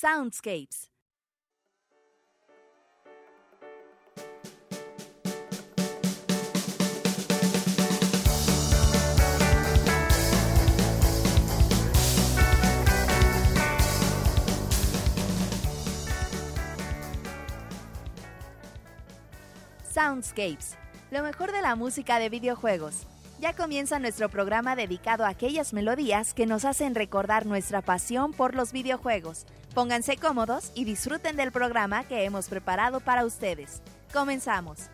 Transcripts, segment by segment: Soundscapes. Soundscapes, lo mejor de la música de videojuegos. Ya comienza nuestro programa dedicado a aquellas melodías que nos hacen recordar nuestra pasión por los videojuegos. Pónganse cómodos y disfruten del programa que hemos preparado para ustedes. Comenzamos.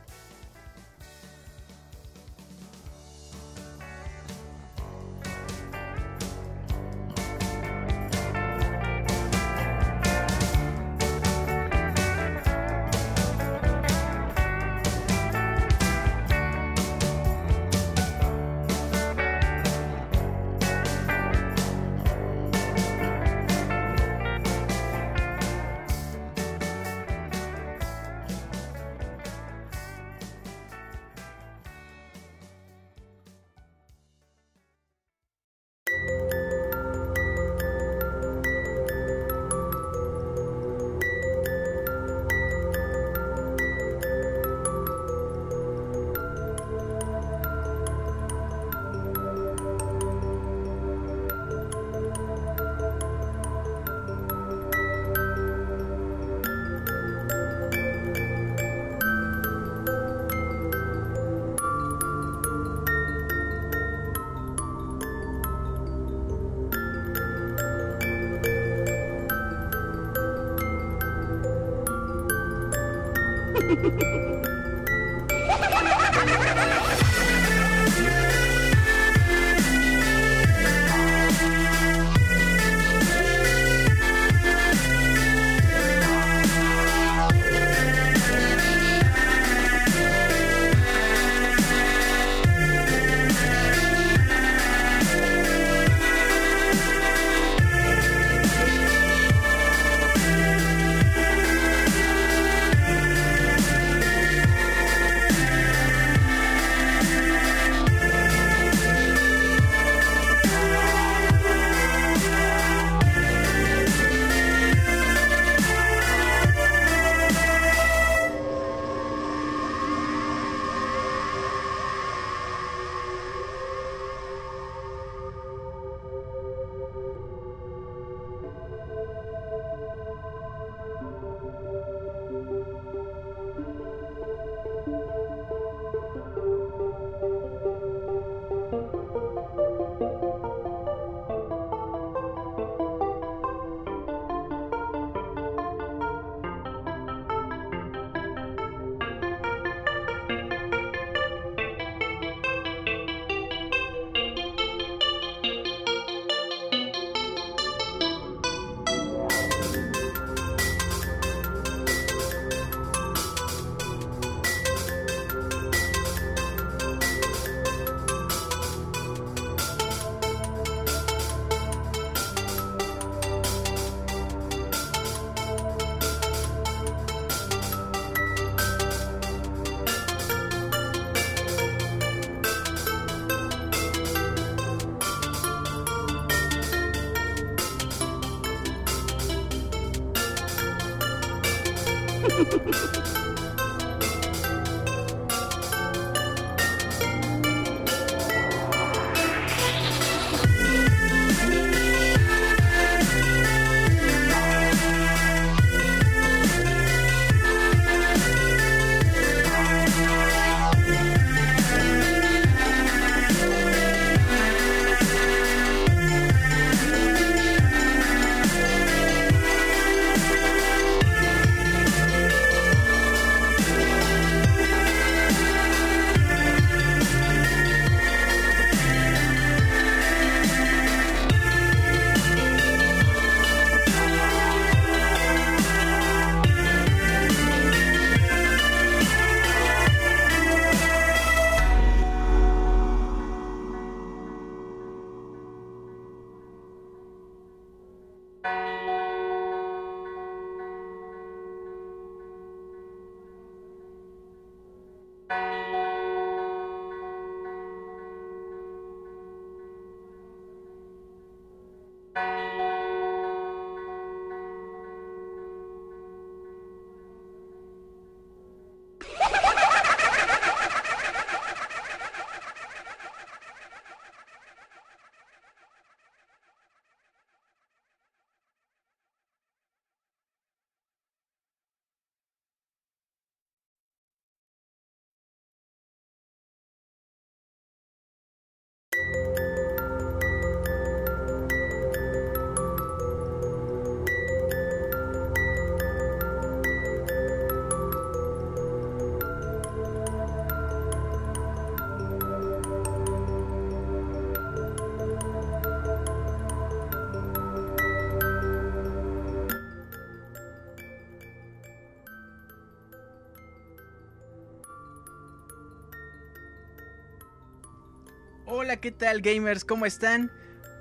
Hola, ¿qué tal, gamers? ¿Cómo están?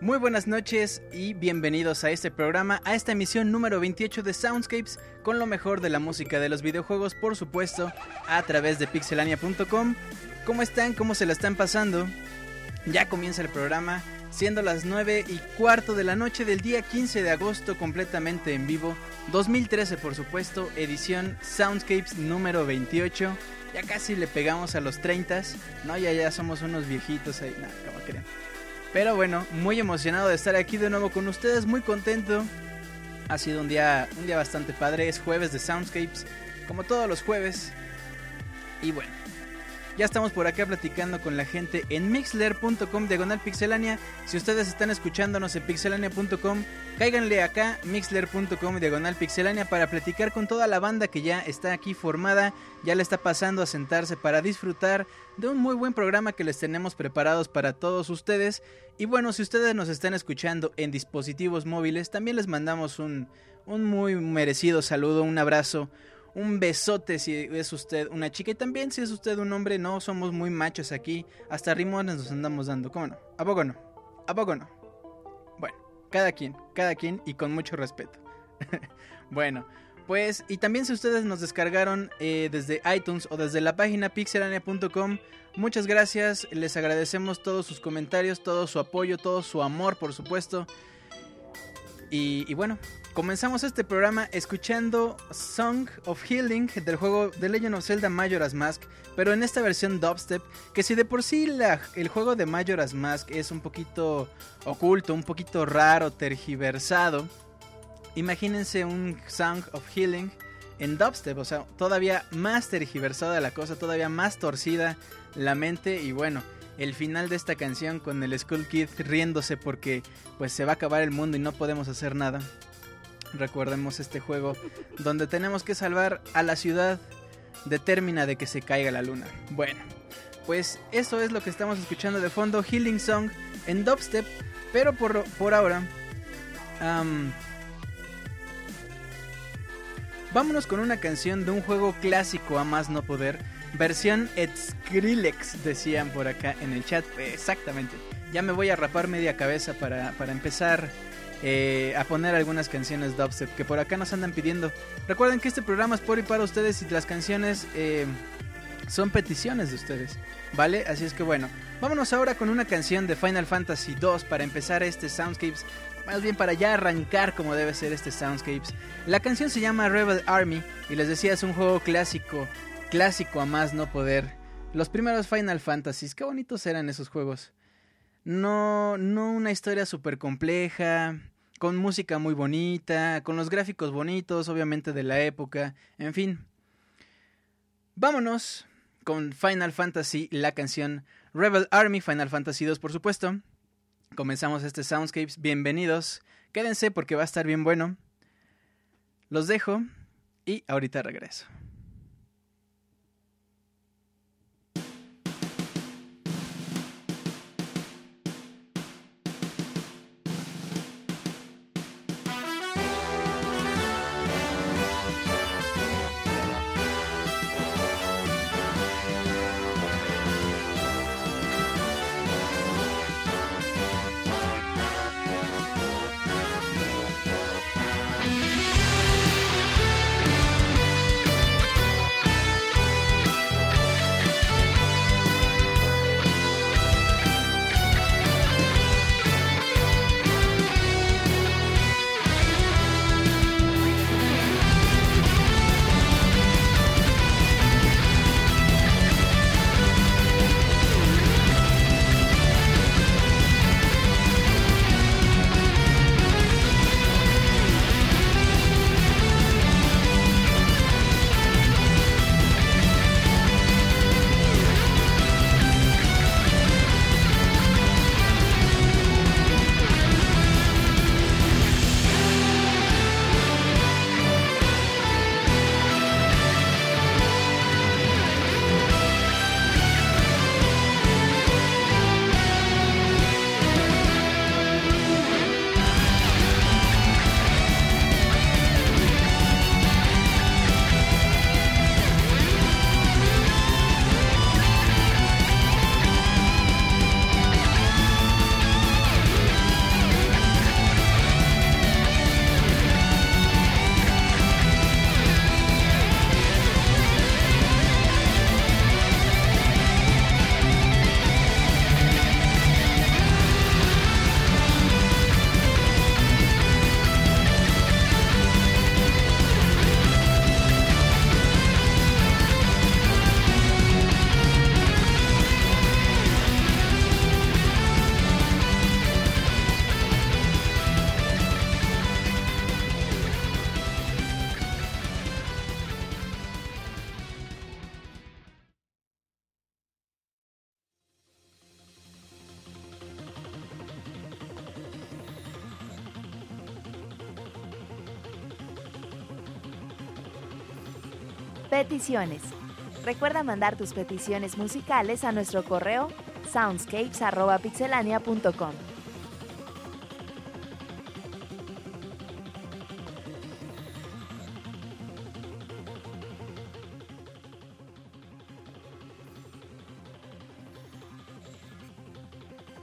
Muy buenas noches y bienvenidos a este programa, a esta emisión número 28 de Soundscapes, con lo mejor de la música de los videojuegos, por supuesto, a través de pixelania.com. ¿Cómo están? ¿Cómo se la están pasando? Ya comienza el programa, siendo las 9:15 de la noche del día 15 de agosto, completamente en vivo, 2013, por supuesto, edición Soundscapes número 28. Ya casi le pegamos a los 30's, ¿no? Ya somos unos viejitos ahí, nada, como creen. Pero bueno, muy emocionado de estar aquí de nuevo con ustedes, muy contento. Ha sido un día bastante padre, es jueves de Soundscapes, como todos los jueves. Y bueno, ya estamos por acá platicando con la gente en mixler.com/pixelania. Si ustedes están escuchándonos en pixelania.com, cáiganle acá, mixler.com/pixelania, para platicar con toda la banda que ya está aquí formada, ya le está pasando a sentarse para disfrutar de un muy buen programa que les tenemos preparados para todos ustedes. Y bueno, si ustedes nos están escuchando en dispositivos móviles, también les mandamos un muy merecido saludo, un abrazo, un besote si es usted una chica, y también si es usted un hombre. No somos muy machos aquí, hasta rimones nos andamos dando, ¿cómo no? ¿A poco no? ¿A poco no? Bueno, cada quien y con mucho respeto. Bueno, pues, y también si ustedes nos descargaron desde iTunes o desde la página pixelania.com, muchas gracias, les agradecemos todos sus comentarios, todo su apoyo, todo su amor, por supuesto. Y bueno, comenzamos este programa escuchando Song of Healing del juego The Legend of Zelda Majora's Mask, pero en esta versión dubstep, que si de por sí el juego de Majora's Mask es un poquito oculto, un poquito raro, tergiversado, imagínense un Song of Healing en dubstep, o sea, todavía más tergiversada la cosa, todavía más torcida la mente. Y bueno, el final de esta canción con el Skull Kid riéndose porque pues se va a acabar el mundo y no podemos hacer nada. Recordemos este juego donde tenemos que salvar a la ciudad de Termina de que se caiga la luna. Bueno, pues eso es lo que estamos escuchando de fondo, Healing Song en dubstep. Pero por ahora vámonos con una canción de un juego clásico a más no poder. Versión Skrillex, decían por acá en el chat. Exactamente. Ya me voy a rapar media cabeza para empezar a poner algunas canciones dubstep que por acá nos andan pidiendo. Recuerden que este programa es por y para ustedes, y las canciones son peticiones de ustedes, ¿vale? Así es que bueno, vámonos ahora con una canción de Final Fantasy II para empezar este Soundscapes. Más bien para ya arrancar como debe ser este Soundscapes. La canción se llama Rebel Army y les decía, es un juego clásico a más no poder. Los primeros Final Fantasies, qué bonitos eran esos juegos. No una historia súper compleja, con música muy bonita, con los gráficos bonitos, obviamente de la época, en fin. Vámonos con Final Fantasy, la canción Rebel Army, Final Fantasy II, por supuesto. Comenzamos este Soundscapes, bienvenidos, quédense porque va a estar bien bueno. Los dejo y ahorita regreso. Peticiones. Recuerda mandar tus peticiones musicales a nuestro correo soundscapes@pixelania.com.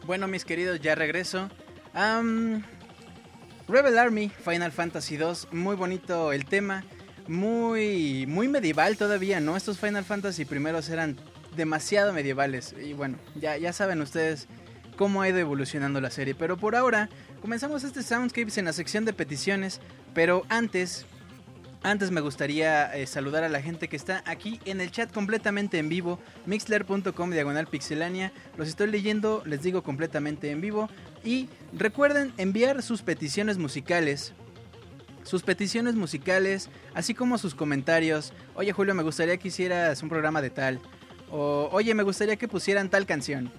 Bueno, mis queridos, ya regreso. Rebel Army, Final Fantasy 2, muy bonito el tema, muy medieval todavía, ¿no? Estos Final Fantasy primeros eran demasiado medievales y bueno, ya saben ustedes cómo ha ido evolucionando la serie. Pero por ahora, comenzamos este Soundscapes en la sección de peticiones, pero antes me gustaría saludar a la gente que está aquí en el chat completamente en vivo, mixler.com/pixelania. Los estoy leyendo, les digo, completamente en vivo. Y recuerden enviar sus peticiones musicales, así como sus comentarios. Oye, Julio, me gustaría que hicieras un programa de tal. O, oye, me gustaría que pusieran tal canción,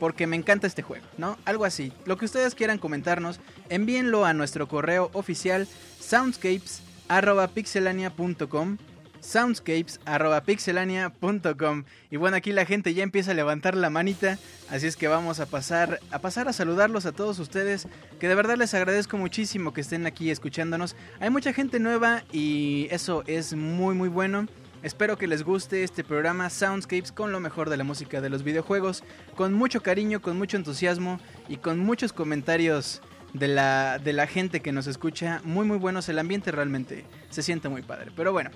porque me encanta este juego, ¿no? Algo así. Lo que ustedes quieran comentarnos, envíenlo a nuestro correo oficial soundscapes@pixelania.com, soundscapes@pixelania.com. Y bueno, aquí la gente ya empieza a levantar la manita, así es que vamos a pasar a saludarlos a todos ustedes, que de verdad les agradezco muchísimo que estén aquí escuchándonos. Hay mucha gente nueva y eso es muy bueno. Espero que les guste este programa Soundscapes, con lo mejor de la música de los videojuegos, con mucho cariño, con mucho entusiasmo y con muchos comentarios de la gente que nos escucha. Muy buenos, el ambiente realmente se siente muy padre. Pero bueno,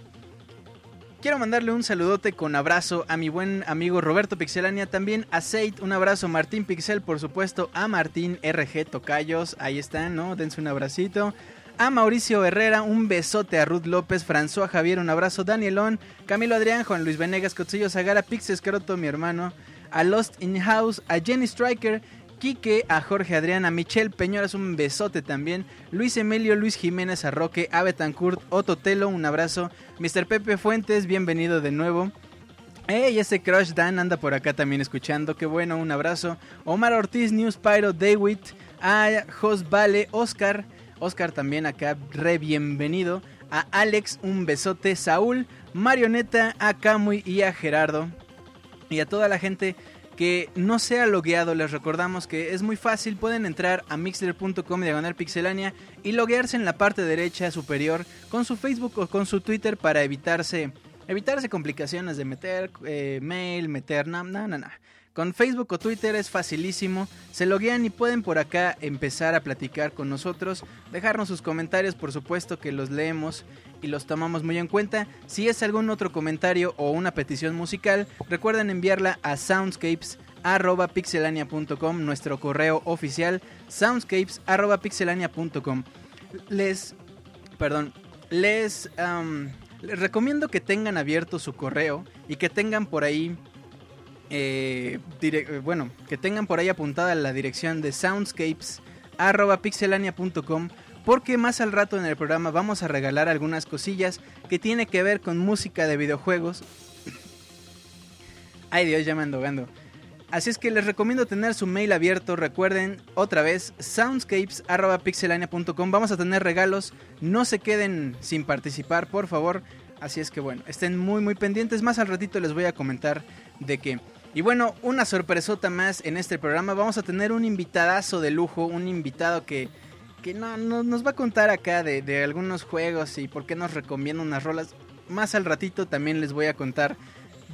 quiero mandarle un saludote con abrazo a mi buen amigo Roberto Pixelania, también a Seid, un abrazo, Martín Pixel, por supuesto, a Martín RG Tocayos, ahí están, ¿no? Dense un abracito. A Mauricio Herrera, un besote. A Ruth López, François Javier, un abrazo. Danielón, Camilo Adrián, Juan Luis Venegas, Cotsillo Zagara, Pix Escroto, mi hermano. A Lost in House, a Jenny Striker, Quique, a Jorge Adrián, a Michelle Peñoras, un besote también. Luis Emilio, Luis Jiménez, a Roque, a Betancourt, Ototelo, un abrazo. Mr. Pepe Fuentes, bienvenido de nuevo. Hey, ese Crush Dan anda por acá también escuchando, qué bueno, un abrazo. Omar Ortiz, News Pyro, David, a Jos Vale, Oscar también acá, re bienvenido. A Alex, un besote. Saúl, Marioneta, a Camuy y a Gerardo. Y a toda la gente que no sea logueado, les recordamos que es muy fácil, pueden entrar a mixler.com/pixelania y loguearse en la parte derecha superior con su Facebook o con su Twitter para evitarse complicaciones de meter mail, meter Con Facebook o Twitter es facilísimo, se loguean y pueden por acá empezar a platicar con nosotros, dejarnos sus comentarios, por supuesto que los leemos y los tomamos muy en cuenta. Si es algún otro comentario o una petición musical, recuerden enviarla a soundscapes@pixelania.com, nuestro correo oficial, soundscapes@pixelania.com. Les recomiendo que tengan abierto su correo y que tengan por ahí apuntada la dirección de soundscapes@pixelania.com, porque más al rato en el programa vamos a regalar algunas cosillas que tiene que ver con música de videojuegos. Ay, Dios, ya me ando ahogando. Así es que les recomiendo tener su mail abierto. Recuerden, otra vez, soundscapes@pixelania.com. Vamos a tener regalos, no se queden sin participar, por favor. Así es que bueno, estén muy pendientes. Más al ratito les voy a comentar de qué. Y bueno, una sorpresota más en este programa. Vamos a tener un invitadazo de lujo, un invitado que no nos va a contar acá de algunos juegos y por qué nos recomienda unas rolas. Más al ratito también les voy a contar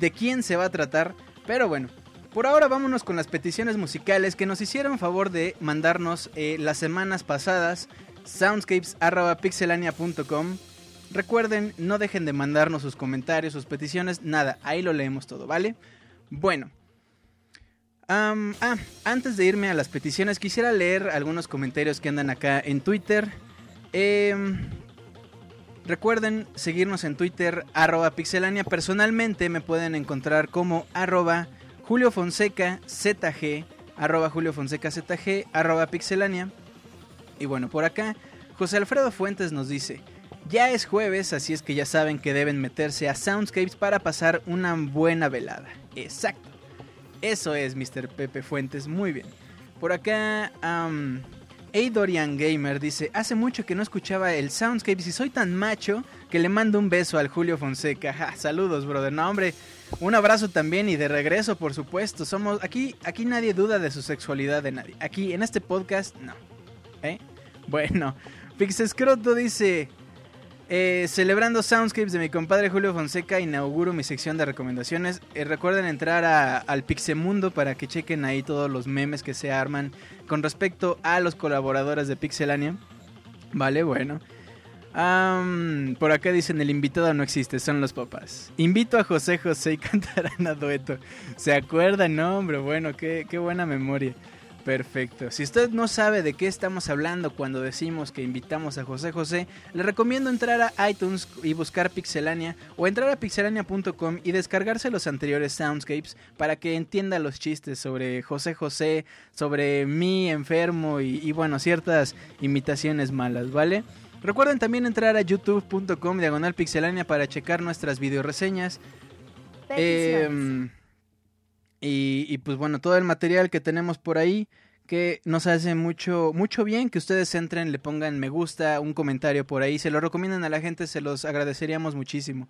de quién se va a tratar. Pero bueno, por ahora vámonos con las peticiones musicales que nos hicieron favor de mandarnos las semanas pasadas. soundscapes@pixelania.com. Recuerden, no dejen de mandarnos sus comentarios, sus peticiones, nada, ahí lo leemos todo, ¿vale? Bueno, antes de irme a las peticiones, quisiera leer algunos comentarios que andan acá en Twitter. Recuerden seguirnos en Twitter, @pixelania. Personalmente me pueden encontrar como @JulioFonsecaZG, @JulioFonsecaZG, @pixelania. Y bueno, por acá, José Alfredo Fuentes nos dice: ya es jueves, así es que ya saben que deben meterse a Soundscapes para pasar una buena velada. Exacto. Eso es, Mr. Pepe Fuentes. Muy bien. Por acá, Eidorian Gamer dice: hace mucho que no escuchaba el Soundscape y soy tan macho que le mando un beso al Julio Fonseca. Ja, saludos, brother. No, hombre, un abrazo también y de regreso, por supuesto. Somos aquí nadie duda de su sexualidad de nadie. Aquí, en este podcast, no. Bueno, Pixescroto dice... celebrando Soundscapes de mi compadre Julio Fonseca, inauguro mi sección de recomendaciones. Recuerden entrar al Pixemundo para que chequen ahí todos los memes que se arman con respecto a los colaboradores de Pixelania. Vale, bueno. Por acá dicen: el invitado no existe, son los papás. Invito a José José y cantarán a dueto. ¿Se acuerdan? No, hombre, bueno, qué buena memoria. Perfecto. Si usted no sabe de qué estamos hablando cuando decimos que invitamos a José José, le recomiendo entrar a iTunes y buscar Pixelania o entrar a pixelania.com y descargarse los anteriores Soundscapes para que entienda los chistes sobre José José, sobre mí enfermo y bueno, ciertas imitaciones malas, ¿vale? Recuerden también entrar a youtube.com/pixelania para checar nuestras videoreseñas. Y pues bueno, todo el material que tenemos por ahí, que nos hace mucho bien que ustedes entren, le pongan me gusta, un comentario por ahí, se lo recomiendan a la gente, se los agradeceríamos muchísimo.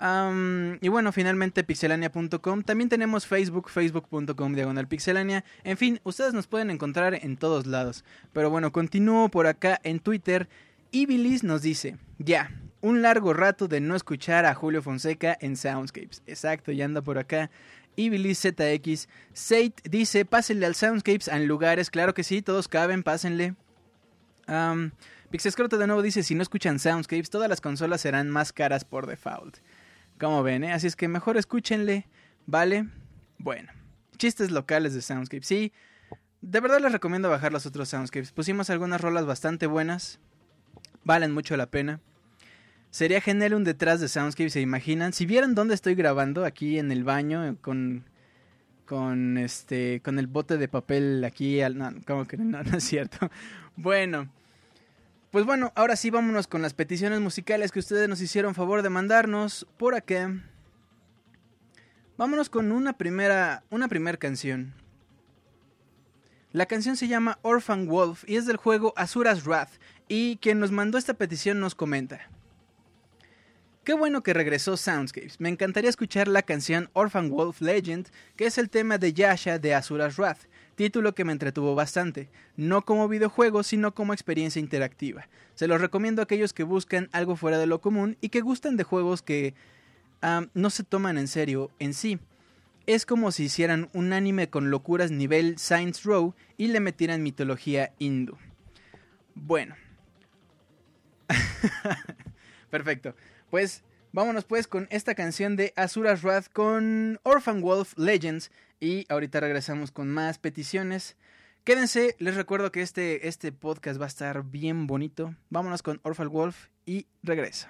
Y bueno, finalmente pixelania.com, también tenemos Facebook, facebook.com/pixelania, en fin, ustedes nos pueden encontrar en todos lados. Pero bueno, continúo por acá en Twitter. Ibilis nos dice: ya, un largo rato de no escuchar a Julio Fonseca en Soundscapes. Exacto, ya anda por acá Ibilis ZX. Seit dice: pásenle al Soundscapes en lugares. Claro que sí, todos caben, pásenle. Pixescroto de nuevo dice: si no escuchan Soundscapes, todas las consolas serán más caras por default. Como ven, ¿eh? Así es que mejor escúchenle, ¿vale? Bueno, chistes locales de Soundscapes. Sí, de verdad les recomiendo bajar los otros Soundscapes. Pusimos algunas rolas bastante buenas. Valen mucho la pena. Sería genial un detrás de Soundscape, ¿se imaginan? Si vieran dónde estoy grabando, aquí en el baño, con el bote de papel aquí, no, ¿cómo que no? No es cierto. Bueno, pues bueno, ahora sí vámonos con las peticiones musicales que ustedes nos hicieron favor de mandarnos por acá. Vámonos con una primer canción. La canción se llama Orphan Wolf y es del juego Asura's Wrath, y quien nos mandó esta petición nos comenta: qué bueno que regresó Soundscapes, me encantaría escuchar la canción Orphan Wolf Legend, que es el tema de Yasha de Asura's Wrath, título que me entretuvo bastante, no como videojuego sino como experiencia interactiva. Se los recomiendo a aquellos que buscan algo fuera de lo común y que gustan de juegos que no se toman en serio en sí. Es como si hicieran un anime con locuras nivel Saints Row y le metieran mitología hindú. Bueno. Perfecto. Pues vámonos pues con esta canción de Asura's Wrath con Orphan Wolf Legends y ahorita regresamos con más peticiones. Quédense, les recuerdo que este podcast va a estar bien bonito. Vámonos con Orphan Wolf y regreso.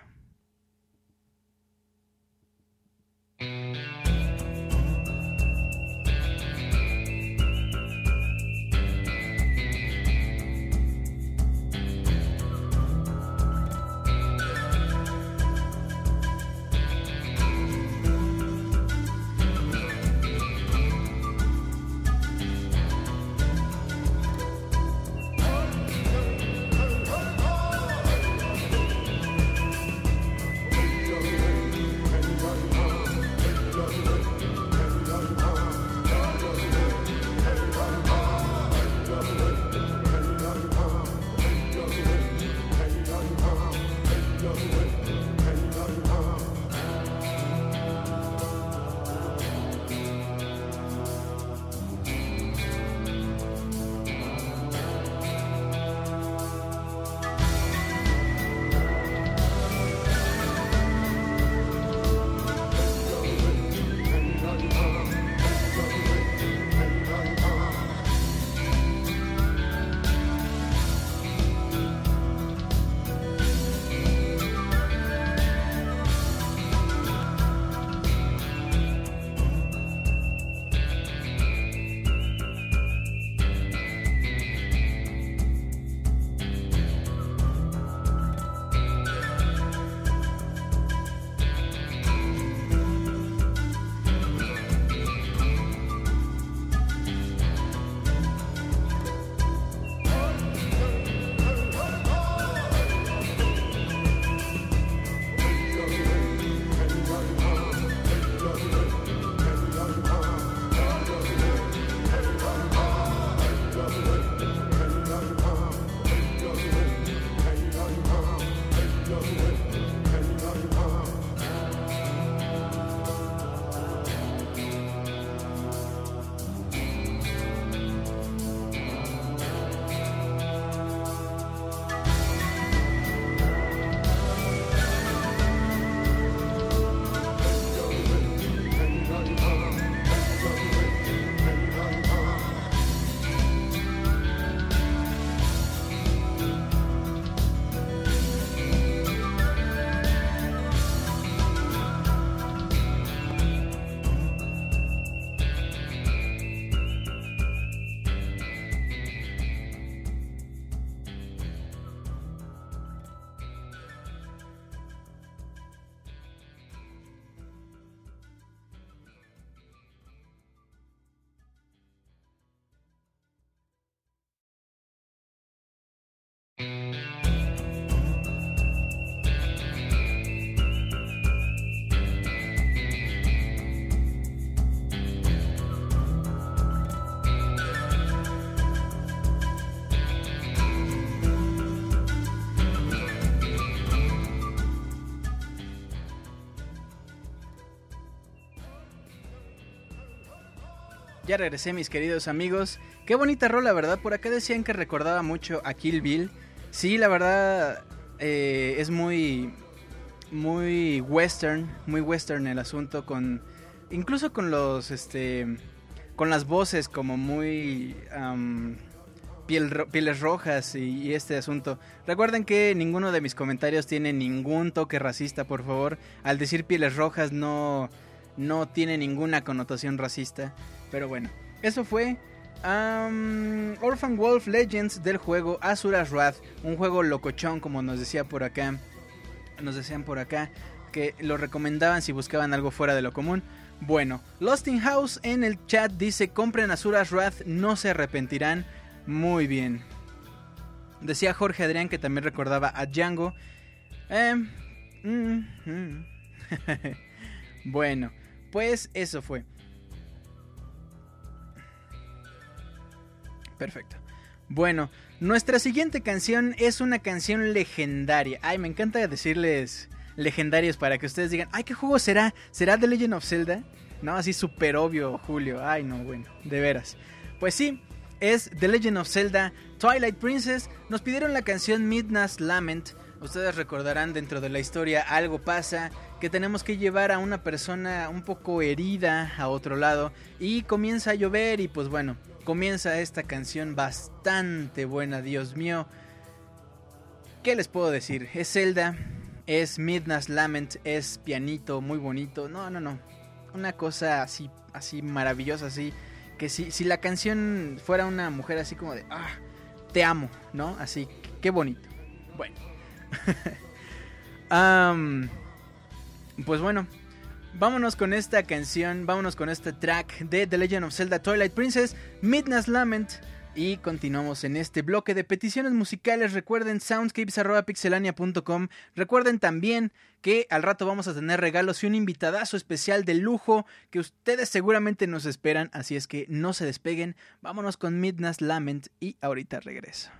Ya regresé, mis queridos amigos. Qué bonita rola, ¿verdad? Por acá decían que recordaba mucho a Kill Bill. Sí, la verdad es muy western el asunto, con incluso con los con las voces como muy pieles rojas y este asunto. Recuerden que ninguno de mis comentarios tiene ningún toque racista, por favor. Al decir pieles rojas no tiene ninguna connotación racista. Pero bueno, eso fue Orphan Wolf Legends del juego Azura's Wrath. Un juego locochón, como nos decía por acá. Nos decían por acá que lo recomendaban si buscaban algo fuera de lo común. Bueno, Lost in House en el chat dice: compren Azura's Wrath, no se arrepentirán. Muy bien. Decía Jorge Adrián que también recordaba a Django. Bueno, pues eso fue. Perfecto. Bueno, nuestra siguiente canción es una canción legendaria. Ay, me encanta decirles legendarios para que ustedes digan: ay, ¿qué juego será? ¿Será The Legend of Zelda? No, así súper obvio, Julio. Ay, no, bueno, de veras. Pues sí, es The Legend of Zelda Twilight Princess. Nos pidieron la canción Midnight's Lament. Ustedes recordarán, dentro de la historia algo pasa, que tenemos que llevar a una persona un poco herida a otro lado, y comienza a llover y pues bueno, comienza esta canción bastante buena. Dios mío, ¿qué les puedo decir? Es Zelda, es Midnight's Lament, es pianito muy bonito. No, una cosa así maravillosa, así que si la canción fuera una mujer, así como de te amo, ¿no? Así, qué bonito. Bueno. Pues bueno, vámonos con esta canción, vámonos con este track de The Legend of Zelda Twilight Princess, Midnight's Lament, y continuamos en este bloque de peticiones musicales. Recuerden soundscapes@pixelania.com. Recuerden también que al rato vamos a tener regalos y un invitadazo especial de lujo que ustedes seguramente nos esperan, así es que no se despeguen. Vámonos con Midnight's Lament y ahorita regreso.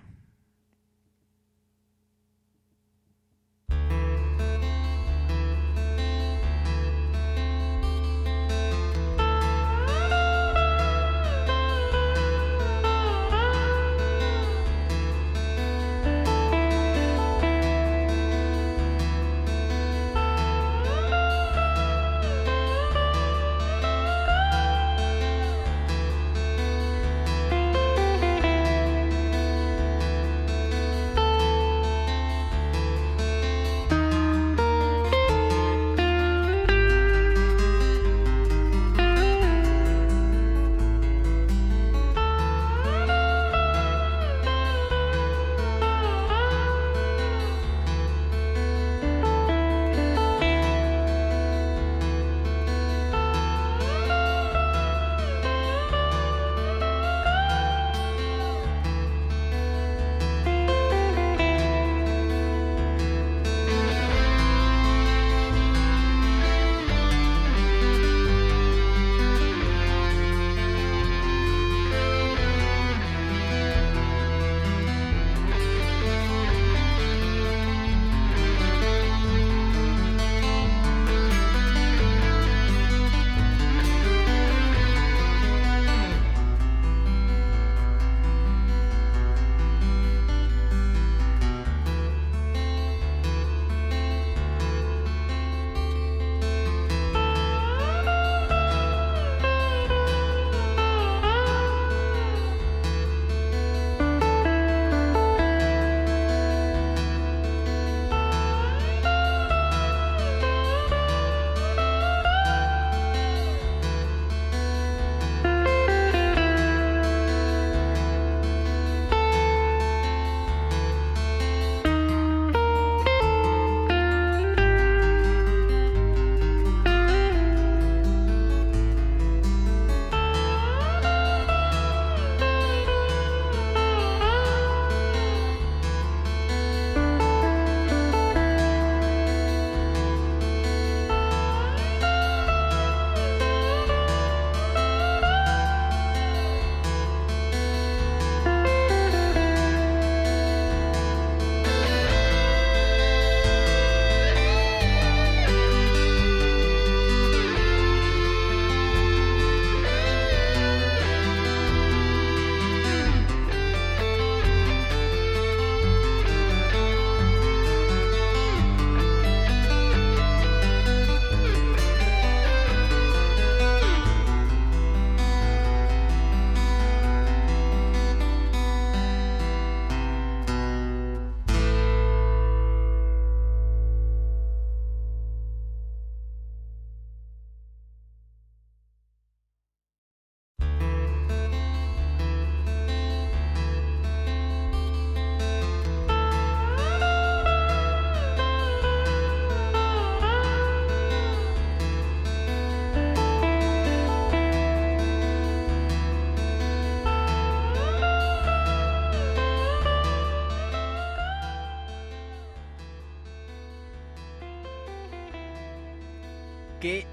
Qué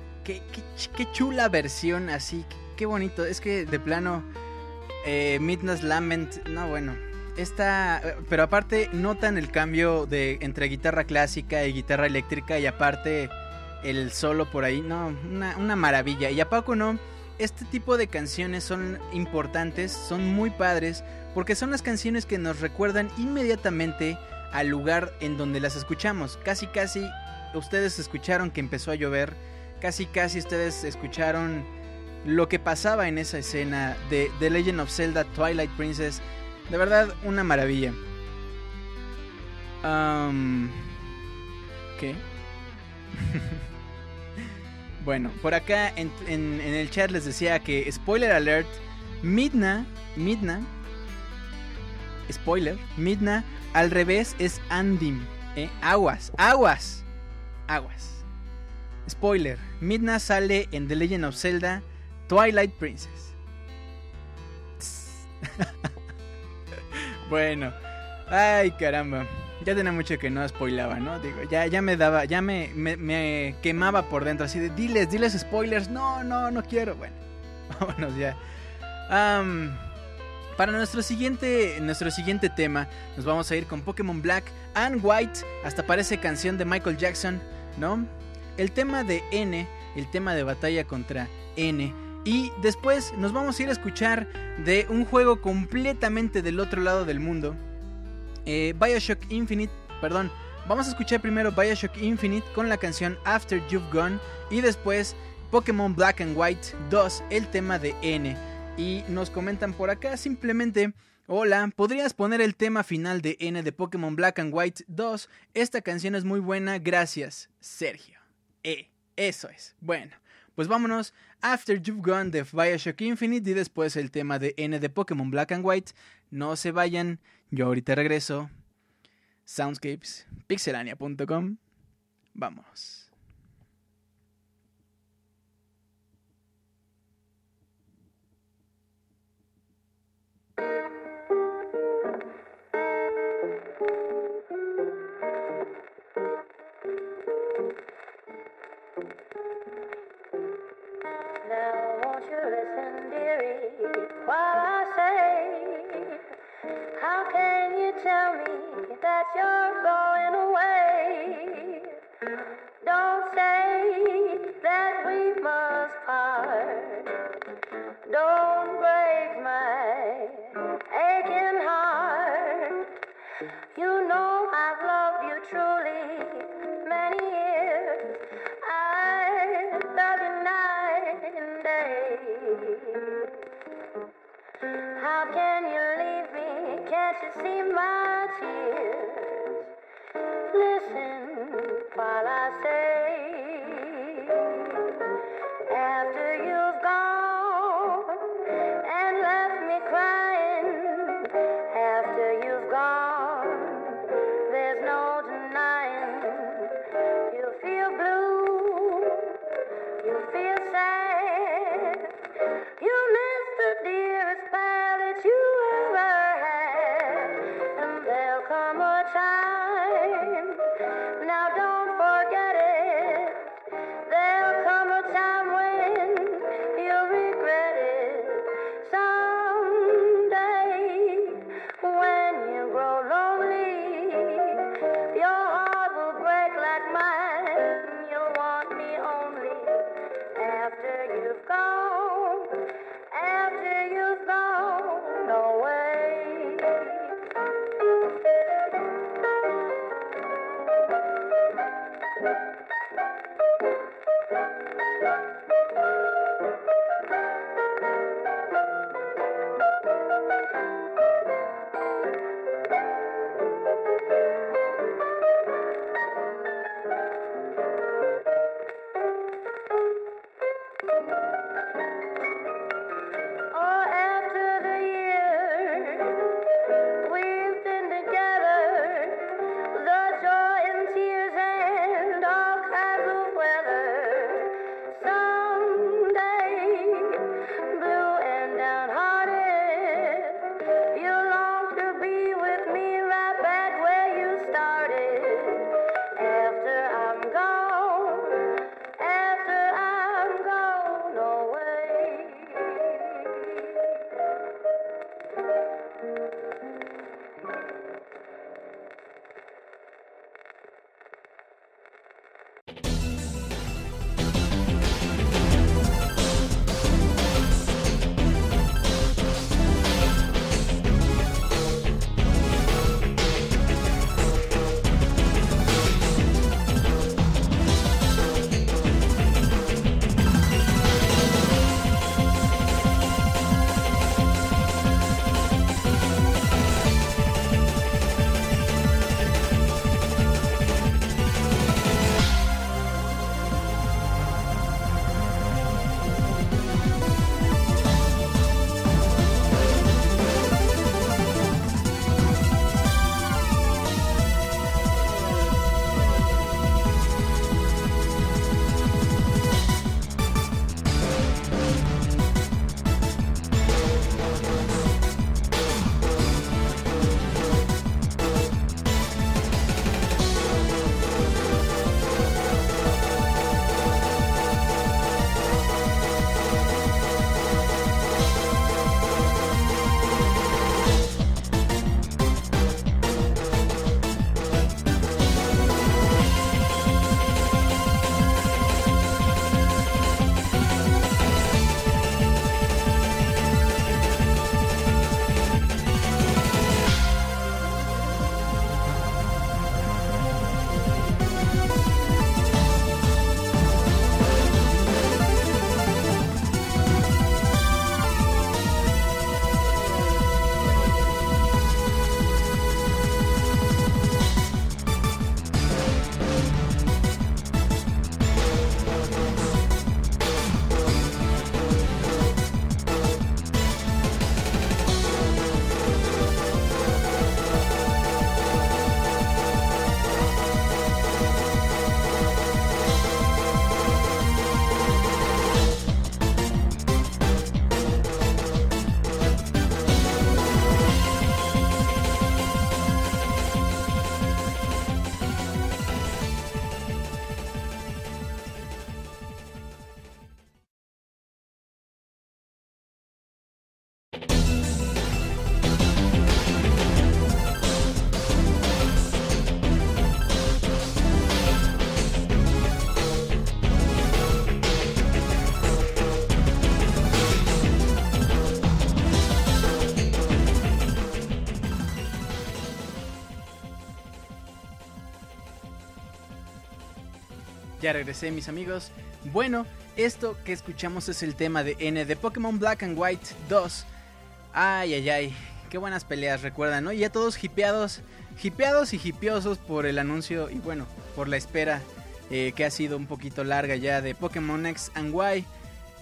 chula versión así, qué bonito. Es que de plano, Midnight Lament, no bueno. Esta, pero aparte notan el cambio de entre guitarra clásica y guitarra eléctrica, y aparte el solo por ahí, no, una maravilla. Y a poco no, este tipo de canciones son importantes, son muy padres, porque son las canciones que nos recuerdan inmediatamente al lugar en donde las escuchamos. Casi casi ustedes escucharon que empezó a llover, casi casi ustedes escucharon lo que pasaba en esa escena de The Legend of Zelda Twilight Princess. De verdad, una maravilla. ¿Qué? Bueno, por acá en el chat les decía que, spoiler alert, Midna al revés es Andim, ¿eh? Aguas. Spoiler, Midna sale en The Legend of Zelda Twilight Princess. Bueno, ay caramba, ya tenía mucho que no spoilaba, ¿no? Digo, ya me quemaba por dentro, así de diles spoilers, no quiero. Bueno, vámonos ya. Para nuestro siguiente tema, nos vamos a ir con Pokémon Black and White, hasta parece canción de Michael Jackson, ¿no? El tema de N, el tema de batalla contra N. Y después nos vamos a ir a escuchar de un juego completamente del otro lado del mundo, vamos a escuchar primero BioShock Infinite con la canción After You've Gone, y después Pokémon Black and White 2, el tema de N. Y nos comentan por acá simplemente: hola, ¿podrías poner el tema final de N de Pokémon Black and White 2? Esta canción es muy buena, gracias, Sergio. Eso es, bueno. Pues vámonos, After You've Gone de BioShock Infinite y después el tema de N de Pokémon Black and White. No se vayan, yo ahorita regreso. Soundscapes, pixelania.com. Vamos. Tell me that you're going away. Don't say that we must part. Don't break my aching heart. You know I've loved you truly many years. I love you night and day. How can you? Can't you see my tears? Listen while I say, after you've gone and left me crying, after you've gone, there's no denying, you feel blue, you feel sad, you miss the dearest pal that you ever. Come a time, now don't forget it. Ya regresé, mis amigos. Bueno, esto que escuchamos es el tema de N de Pokémon Black and White 2. Ay, ay, ay, qué buenas peleas, recuerdan, ¿no? Y ya todos hipeados y hipiosos por el anuncio y bueno, por la espera que ha sido un poquito larga ya de Pokémon X and Y.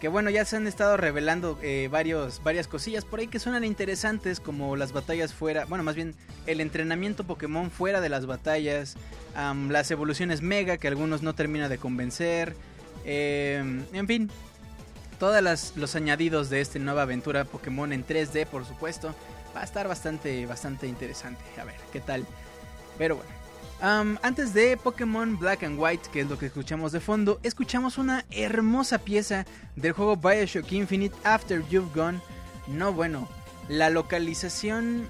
Que bueno, ya se han estado revelando varias cosillas por ahí que suenan interesantes, como las batallas fuera, bueno, más bien el entrenamiento Pokémon fuera de las batallas, las evoluciones Mega que algunos no termina de convencer, en fin, todos los añadidos de esta nueva aventura Pokémon en 3D, por supuesto, va a estar bastante interesante, a ver qué tal, pero bueno. Antes de Pokémon Black and White, que es lo que escuchamos de fondo, escuchamos una hermosa pieza del juego BioShock Infinite After You've Gone. No, bueno, la localización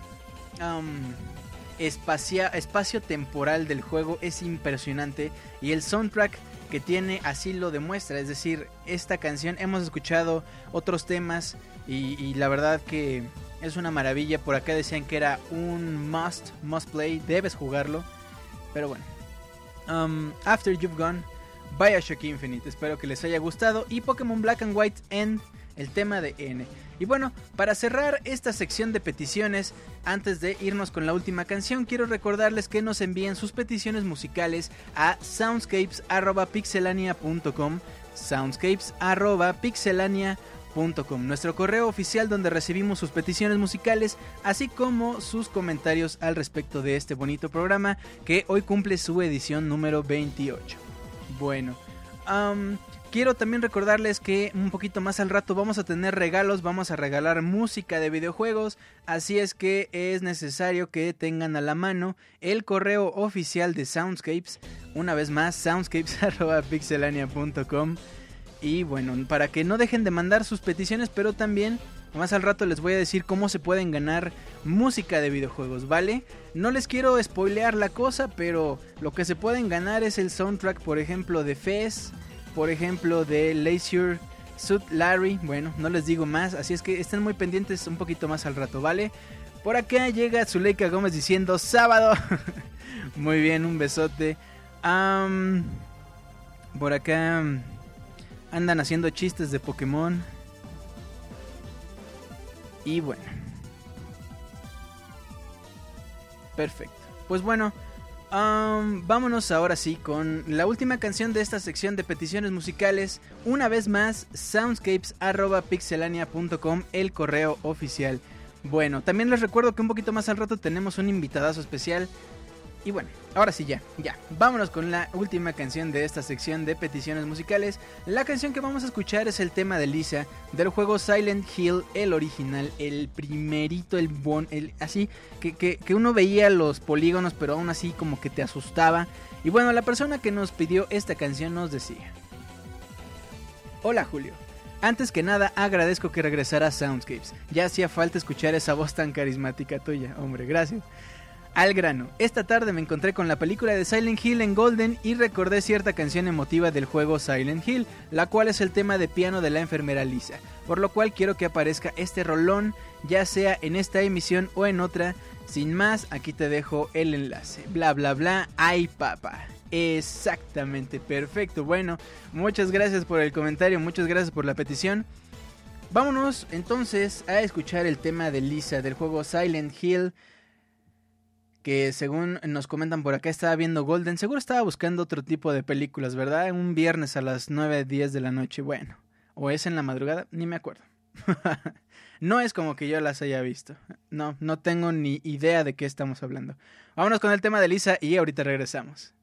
espacio-temporal del juego es impresionante y el soundtrack que tiene así lo demuestra. Es decir, esta canción, hemos escuchado otros temas y la verdad que es una maravilla. Por acá decían que era un must play, debes jugarlo. Pero bueno, After You've Gone, BioShock Infinite, espero que les haya gustado, y Pokémon Black and White N, el tema de N. Y bueno, para cerrar esta sección de peticiones, antes de irnos con la última canción, quiero recordarles que nos envíen sus peticiones musicales a soundscapes@pixelania.com, soundscapes@pixelania.com, nuestro correo oficial donde recibimos sus peticiones musicales, así como sus comentarios al respecto de este bonito programa que hoy cumple su edición número 28. Bueno, quiero también recordarles que un poquito más al rato vamos a tener regalos, vamos a regalar música de videojuegos, así es que es necesario que tengan a la mano el correo oficial de Soundscapes, una vez más, soundscapes@pixelania.com. Y bueno, para que no dejen de mandar sus peticiones, pero también más al rato les voy a decir cómo se pueden ganar música de videojuegos, ¿vale? No les quiero spoilear la cosa, pero lo que se pueden ganar es el soundtrack, por ejemplo, de Fez, por ejemplo, de Leisure Suit Larry. Bueno, no les digo más, así es que estén muy pendientes un poquito más al rato, ¿vale? Por acá llega Zuleika Gómez diciendo sábado. Muy bien, un besote. Por acá andan haciendo chistes de Pokémon. Y bueno. Perfecto. Pues bueno. Vámonos ahora sí con la última canción de esta sección de peticiones musicales. Una vez más, soundscapes@pixelania.com, el correo oficial. Bueno, también les recuerdo que un poquito más al rato tenemos un invitadazo especial. Y bueno, ahora sí ya, vámonos con la última canción de esta sección de peticiones musicales. La canción que vamos a escuchar es el tema de Lisa, del juego Silent Hill, el original, el primerito, así, que uno veía los polígonos, pero aún así como que te asustaba. Y bueno, la persona que nos pidió esta canción nos decía: hola Julio, antes que nada agradezco que regresara a Soundscapes, ya hacía falta escuchar esa voz tan carismática tuya, hombre, gracias. Al grano, esta tarde me encontré con la película de Silent Hill en Golden y recordé cierta canción emotiva del juego Silent Hill, la cual es el tema de piano de la enfermera Lisa, por lo cual quiero que aparezca este rolón, ya sea en esta emisión o en otra. Sin más, aquí te dejo el enlace, bla bla bla, ay papá. Exactamente, perfecto. Bueno, muchas gracias por el comentario, muchas gracias por la petición. Vámonos entonces a escuchar el tema de Lisa del juego Silent Hill, que según nos comentan por acá estaba viendo Golden. Seguro estaba buscando otro tipo de películas, ¿verdad? Un viernes a las 9:10 de la noche, bueno. O es en la madrugada, ni me acuerdo. No es como que yo las haya visto. No tengo ni idea de qué estamos hablando. Vámonos con el tema de Lisa y ahorita regresamos.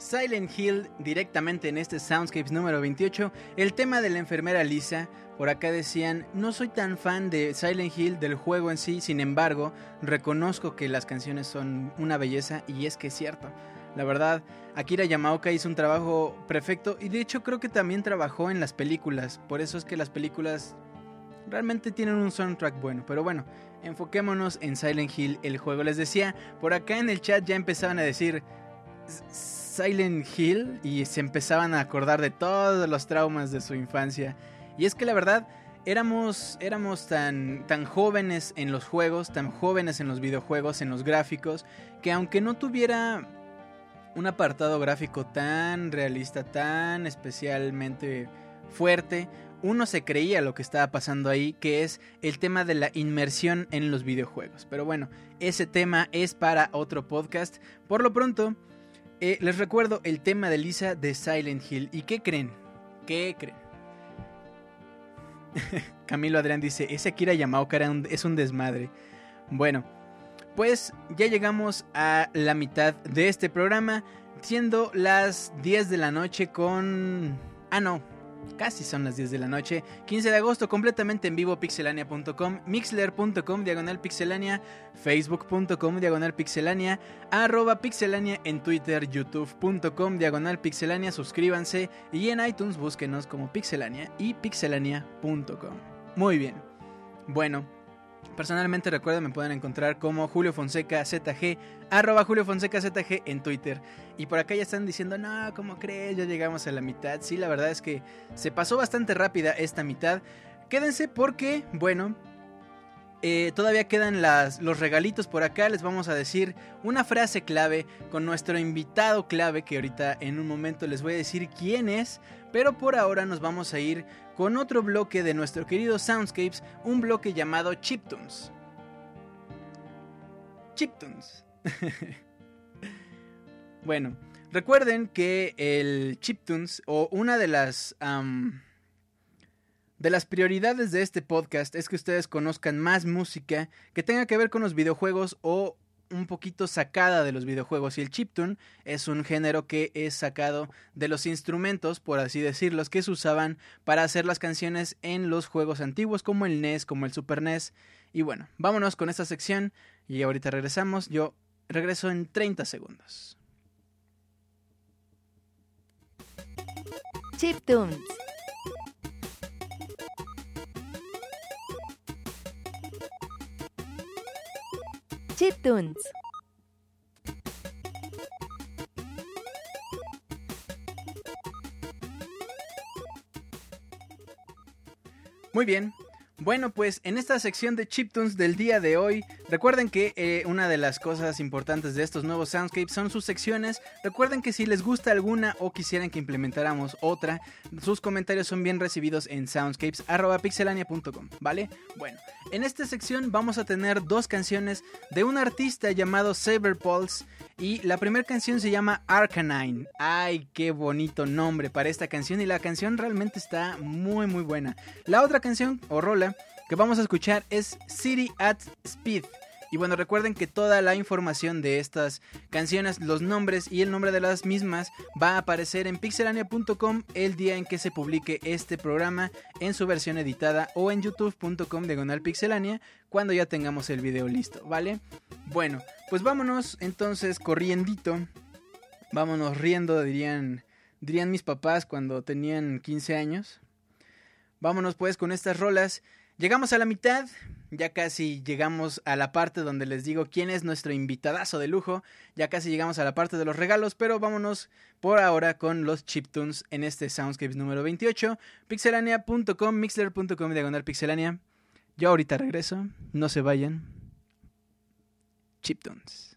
Silent Hill directamente en este Soundscapes número 28, el tema de la enfermera Lisa. Por acá decían, no soy tan fan de Silent Hill, del juego en sí, sin embargo, reconozco que las canciones son una belleza y es que es cierto. La verdad, Akira Yamaoka hizo un trabajo perfecto y de hecho creo que también trabajó en las películas, por eso es que las películas realmente tienen un soundtrack bueno, pero bueno, enfoquémonos en Silent Hill, el juego. Les decía, por acá en el chat ya empezaban a decir Silent Hill y se empezaban a acordar de todos los traumas de su infancia. Y es que la verdad, éramos tan jóvenes en los juegos, tan jóvenes en los videojuegos, en los gráficos, que aunque no tuviera un apartado gráfico tan realista, tan especialmente fuerte, uno se creía lo que estaba pasando ahí, que es el tema de la inmersión en los videojuegos. Pero bueno, ese tema es para otro podcast. Por lo pronto, les recuerdo el tema de Lisa de Silent Hill. ¿Y qué creen? Camilo Adrián dice, ese Akira Yamaoka es un desmadre. Bueno, pues ya llegamos a la mitad de este programa, siendo las 10 de la noche con... Ah, no. Casi son las 10 de la noche, 15 de agosto, completamente en vivo, pixelania.com, mixler.com/pixelania, facebook.com/pixelania, @pixelania en Twitter, youtube.com/pixelania, suscríbanse y en iTunes búsquenos como pixelania y pixelania.com. Muy bien, bueno, personalmente recuerden, me pueden encontrar como Julio Fonseca ZG, @JulioFonsecaZG en Twitter. Y por acá ya están diciendo, no, ¿cómo crees? Ya llegamos a la mitad. Sí, la verdad es que se pasó bastante rápida esta mitad. Quédense porque, bueno, todavía quedan los regalitos por acá. Les vamos a decir una frase clave con nuestro invitado clave, que ahorita en un momento les voy a decir quién es. Pero por ahora nos vamos a ir con otro bloque de nuestro querido Soundscapes, un bloque llamado Chiptunes. Chiptunes. Bueno, recuerden que el Chiptunes, o una de las prioridades de este podcast, es que ustedes conozcan más música que tenga que ver con los videojuegos o un poquito sacada de los videojuegos, y el chiptune es un género que es sacado de los instrumentos, por así decirlos, que se usaban para hacer las canciones en los juegos antiguos, como el NES, como el Super NES. Y bueno, vámonos con esta sección y ahorita regresamos. Yo regreso en 30 segundos. Chiptunes. Chiptunes. Muy bien, bueno, pues en esta sección de Chiptunes del día de hoy, recuerden que una de las cosas importantes de estos nuevos Soundscapes son sus secciones. Recuerden que si les gusta alguna o quisieran que implementáramos otra, sus comentarios son bien recibidos en soundscapes@pixelania.com, ¿vale? Bueno, en esta sección vamos a tener dos canciones de un artista llamado Cyberpulse, y la primera canción se llama Arcanine. Ay, qué bonito nombre para esta canción, y la canción realmente está muy muy buena. La otra canción o rola que vamos a escuchar es City at Speed. Y bueno, recuerden que toda la información de estas canciones, los nombres y el nombre de las mismas va a aparecer en pixelania.com el día en que se publique este programa en su versión editada, o en youtube.com/pixelania cuando ya tengamos el video listo, ¿vale? Bueno, pues vámonos entonces corriendito, vámonos riendo, dirían mis papás cuando tenían 15 años. Vámonos pues con estas rolas. Llegamos a la mitad, ya casi llegamos a la parte donde les digo quién es nuestro invitadazo de lujo, ya casi llegamos a la parte de los regalos, pero vámonos por ahora con los chiptunes en este Soundscapes número 28, pixelania.com, mixler.com/pixelania. Yo ahorita regreso, no se vayan. Chiptunes.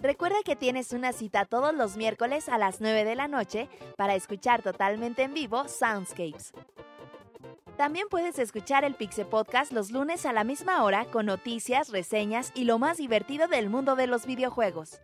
Recuerda que tienes una cita todos los miércoles a las 9 de la noche para escuchar totalmente en vivo Soundscapes. También puedes escuchar el Pixe Podcast los lunes a la misma hora con noticias, reseñas y lo más divertido del mundo de los videojuegos.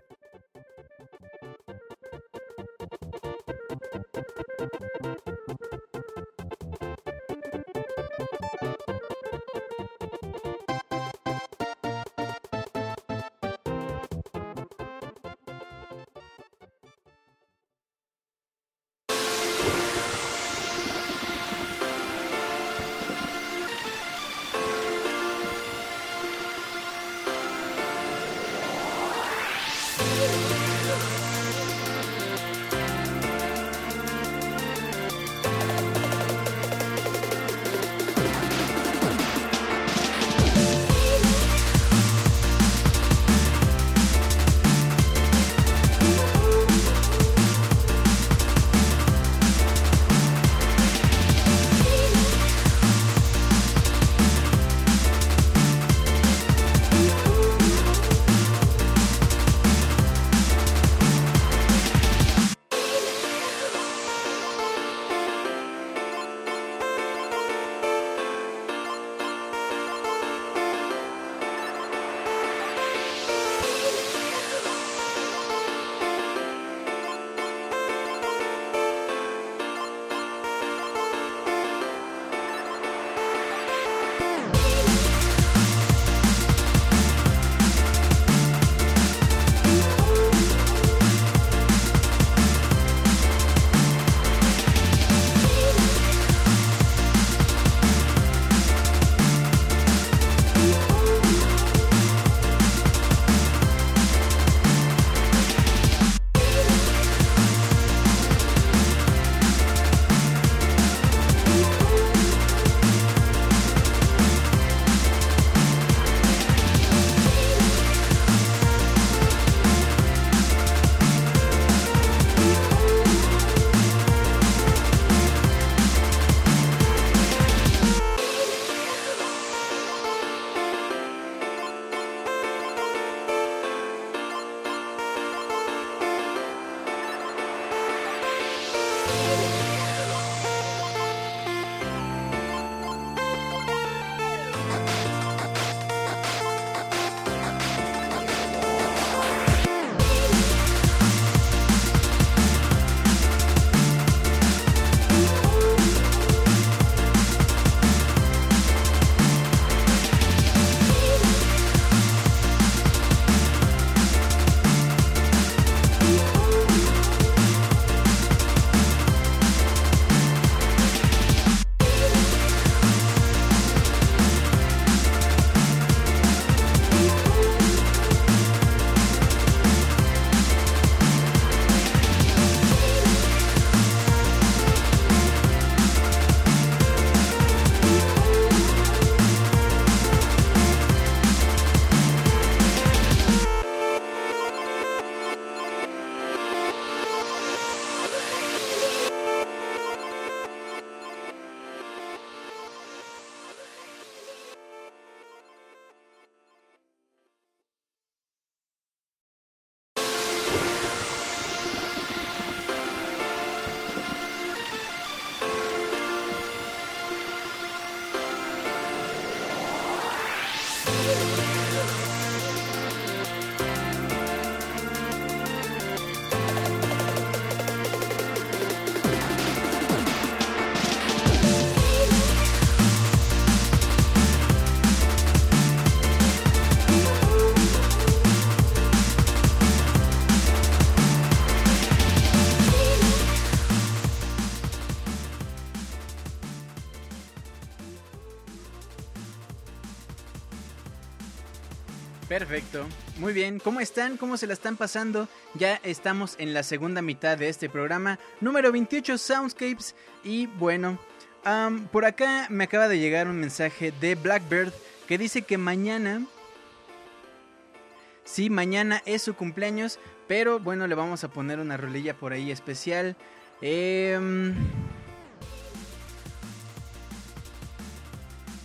Perfecto, muy bien, ¿cómo están? ¿Cómo se la están pasando? Ya estamos en la segunda mitad de este programa, número 28 Soundscapes, y bueno, por acá me acaba de llegar un mensaje de Blackbird que dice que mañana, sí, mañana es su cumpleaños, pero bueno, le vamos a poner una rolilla por ahí especial,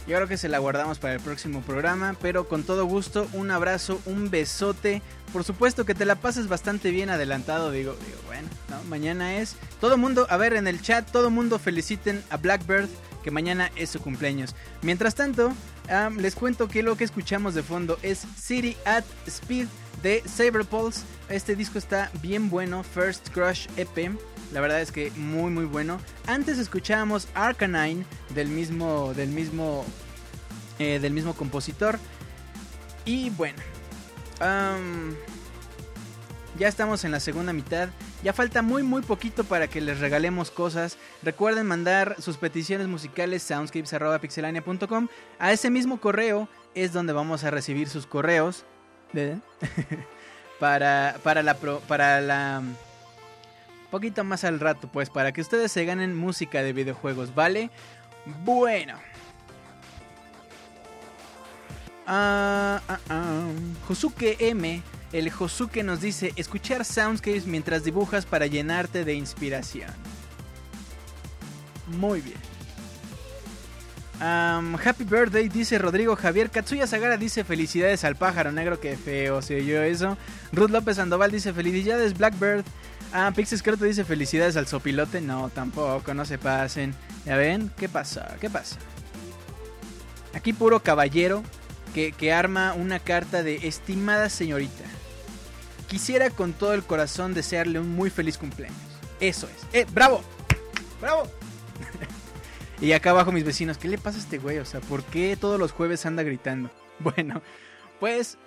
yo creo que se la guardamos para el próximo programa, pero con todo gusto, un abrazo, un besote. Por supuesto que te la pases bastante bien adelantado, digo bueno, ¿no? Mañana es... Todo mundo, a ver, en el chat, todo mundo feliciten a Blackbird, que mañana es su cumpleaños. Mientras tanto, les cuento que lo que escuchamos de fondo es City at Speed de Cyberpulse. Este disco está bien bueno, First Crush EP. La verdad es que muy muy bueno. Antes escuchábamos Arcanine del mismo compositor. Y bueno, ya estamos en la segunda mitad. Ya falta muy muy poquito para que les regalemos cosas. Recuerden mandar sus peticiones musicales soundscapes@pixelania.com. A ese mismo correo es donde vamos a recibir sus correos para la poquito más al rato, pues, para que ustedes se ganen música de videojuegos, ¿vale? Bueno. Josuke M, el Josuke nos dice, escuchar soundscapes mientras dibujas para llenarte de inspiración. Muy bien. Happy birthday, dice Rodrigo Javier. Katsuya Sagara dice felicidades al pájaro negro, que feo se oyó eso. Ruth López Sandoval dice felicidades Blackbird. Pixis Croto dice felicidades al Zopilote. No, tampoco, no se pasen. Ya ven, ¿qué pasa? Aquí puro caballero que arma una carta de estimada señorita. Quisiera con todo el corazón desearle un muy feliz cumpleaños. Eso es. ¡Bravo! ¡Bravo! Y acá abajo mis vecinos, ¿qué le pasa a este güey? O sea, ¿por qué todos los jueves anda gritando? Bueno, pues...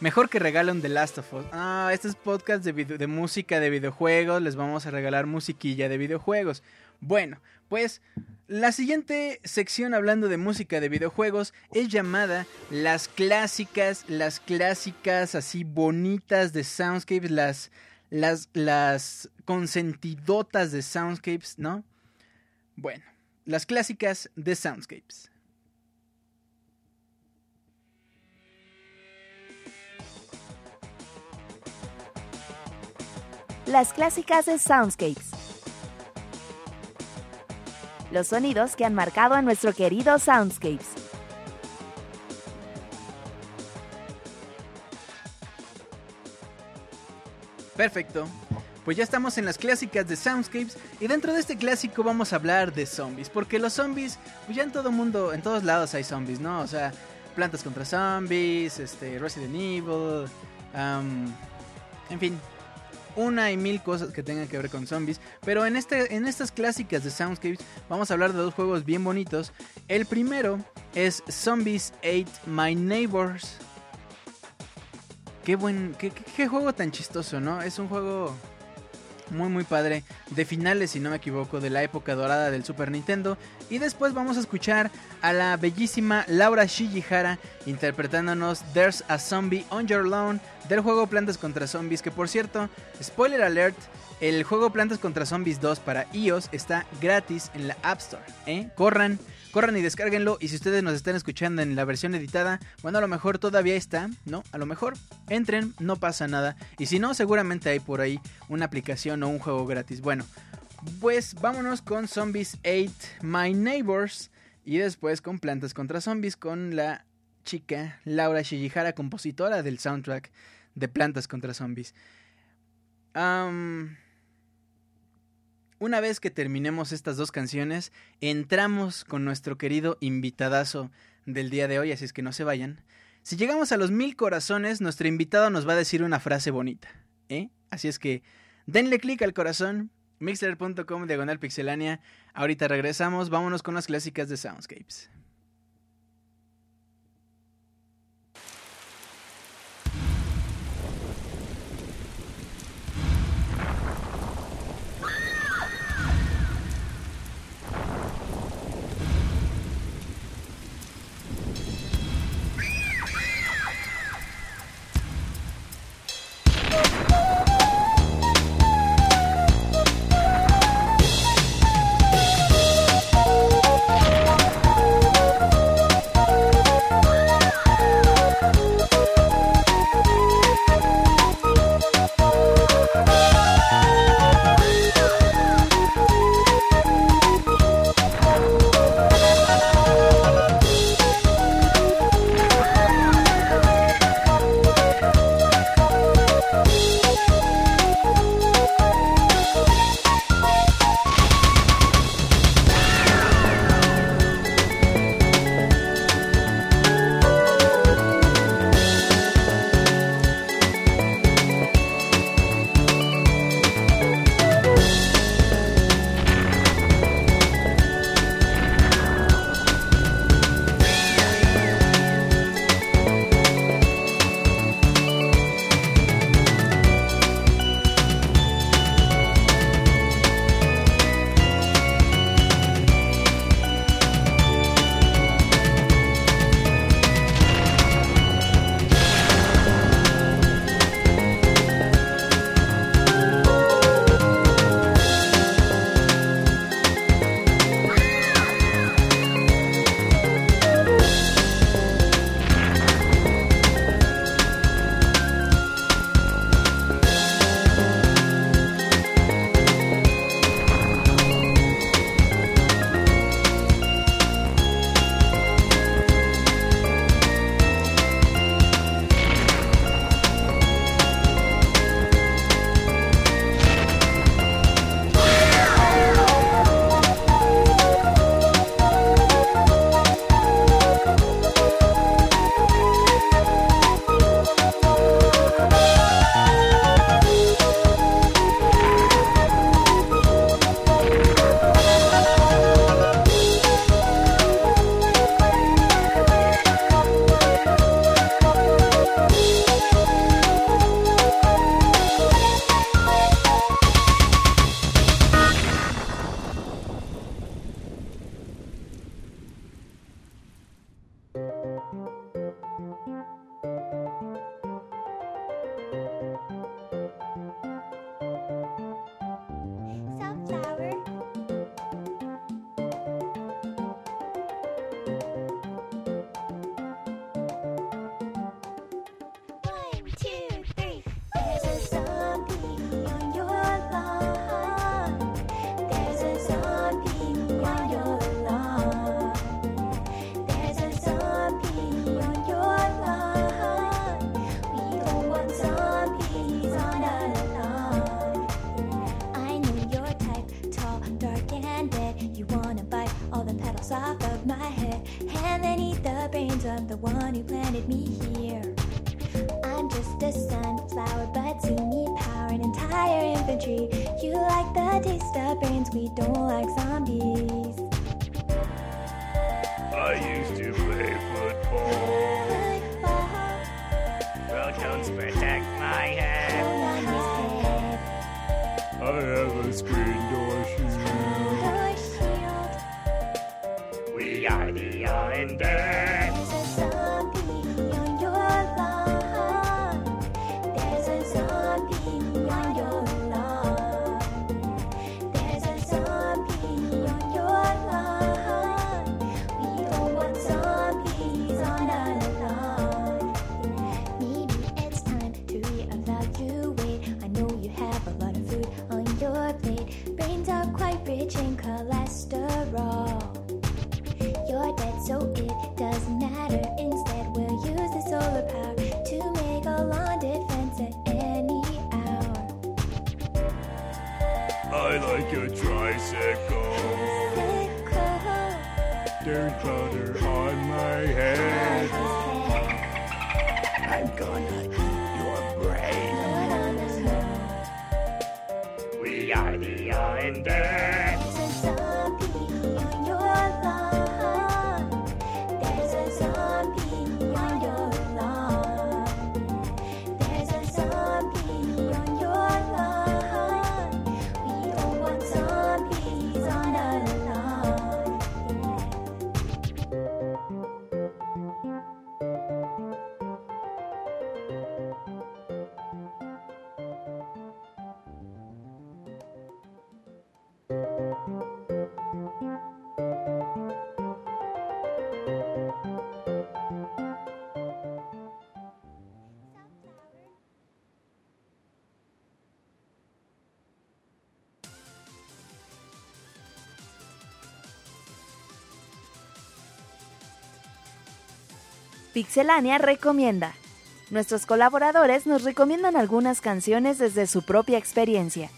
Mejor que regalen The Last of Us. Este es podcast de música de videojuegos. Les vamos a regalar musiquilla de videojuegos. Bueno, pues la siguiente sección hablando de música de videojuegos es llamada las clásicas así bonitas de Soundscapes, las consentidotas de Soundscapes, ¿no? Bueno, las clásicas de Soundscapes. Las clásicas de Soundscapes. Los sonidos que han marcado a nuestro querido Soundscapes. Perfecto. Pues ya estamos en las clásicas de Soundscapes y dentro de este clásico vamos a hablar de zombies, porque los zombies, pues ya en todo mundo, en todos lados hay zombies, ¿no? O sea, Plantas contra Zombies, Resident Evil, en fin, una y mil cosas que tengan que ver con zombies. Pero en estas clásicas de Soundscapes vamos a hablar de dos juegos bien bonitos. El primero es Zombies Ate My Neighbors. Qué juego tan chistoso, ¿no? Es un juego muy muy padre, de finales, si no me equivoco, de la época dorada del Super Nintendo. Y después vamos a escuchar a la bellísima Laura Shigihara interpretándonos There's a Zombie on Your Lawn del juego Plantas contra Zombies, que por cierto, spoiler alert, el juego Plantas contra Zombies 2 para iOS está gratis en la App Store, ¿eh? Corran y descárguenlo. Y si ustedes nos están escuchando en la versión editada, bueno, a lo mejor todavía está, ¿no? A lo mejor entren, no pasa nada. Y si no, seguramente hay por ahí una aplicación o un juego gratis. Bueno, pues vámonos con Zombies Ate My Neighbors y después con Plantas contra Zombies con la chica Laura Shigihara, compositora del soundtrack de Plantas contra Zombies. Una vez que terminemos estas dos canciones, entramos con nuestro querido invitadazo del día de hoy, así es que no se vayan. Si llegamos a los 1000 corazones, nuestro invitado nos va a decir una frase bonita, ¿eh? Así es que denle clic al corazón, mixler.com/pixelania. Ahorita regresamos, vámonos con las clásicas de Soundscapes. me here. I'm just a sunflower, but to me power an entire infantry. You like the taste of brains, we don't like zombies. I used to play football. Well, don't protect my head. I have a screen door shield. We are the Islanders. I like a tricycle. Dirt powder on my head. I'm gonna eat your brain. We are the Islanders. Pixelania recomienda. Nuestros colaboradores nos recomiendan algunas canciones desde su propia experiencia.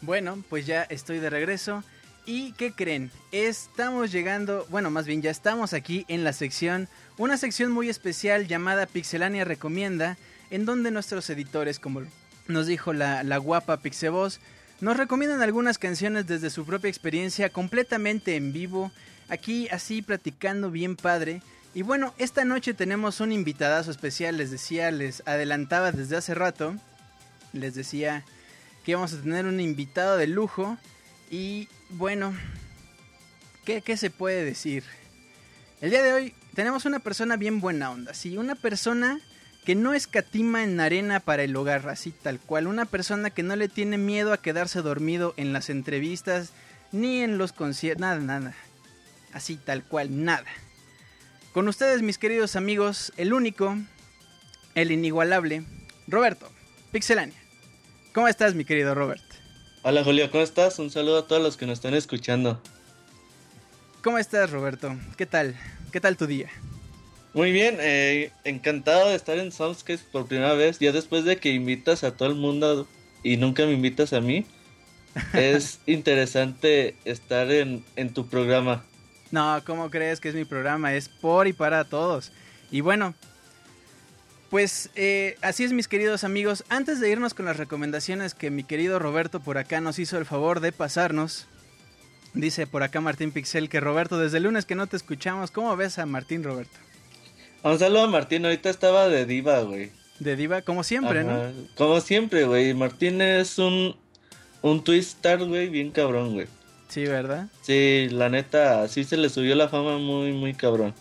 Bueno, pues ya estoy de regreso. ¿Y qué creen? Estamos llegando, bueno, más bien ya estamos aquí en la sección, una sección muy especial llamada Pixelania Recomienda, en donde nuestros editores, como nos dijo la guapa Pixevoz, nos recomiendan algunas canciones desde su propia experiencia, completamente en vivo, aquí así platicando bien padre. Y bueno, esta noche tenemos un invitadazo especial, les decía, les adelantaba desde hace rato, les decía que vamos a tener un invitado de lujo. Y bueno, ¿qué se puede decir? El día de hoy tenemos una persona bien buena onda, sí, una persona que no escatima en arena para el hogar, así tal cual. Una persona que no le tiene miedo a quedarse dormido en las entrevistas, ni en los conciertos, nada. Así tal cual, nada. Con ustedes, mis queridos amigos, el único, el inigualable, Roberto, Pixelania. ¿Cómo estás, mi querido Robert? Hola, Julio, ¿cómo estás? Un saludo a todos los que nos están escuchando. ¿Cómo estás, Roberto? ¿Qué tal? ¿Qué tal tu día? Muy bien, encantado de estar en Soundscapes por primera vez. Ya después de que invitas a todo el mundo y nunca me invitas a mí, es interesante estar en tu programa. No, ¿cómo crees que es mi programa? Es por y para todos. Y bueno, pues así es, mis queridos amigos. Antes de irnos con las recomendaciones que mi querido Roberto por acá nos hizo el favor de pasarnos, dice por acá Martín Pixel que Roberto, desde el lunes que no te escuchamos. ¿Cómo ves a Martín, Roberto? Un saludo a Martín, ahorita estaba de diva, güey. De diva, como siempre. Ajá, ¿no? Como siempre, güey. Martín es un twistar, güey, bien cabrón, güey. Sí, ¿verdad? Sí, la neta, sí se le subió la fama muy, muy cabrón.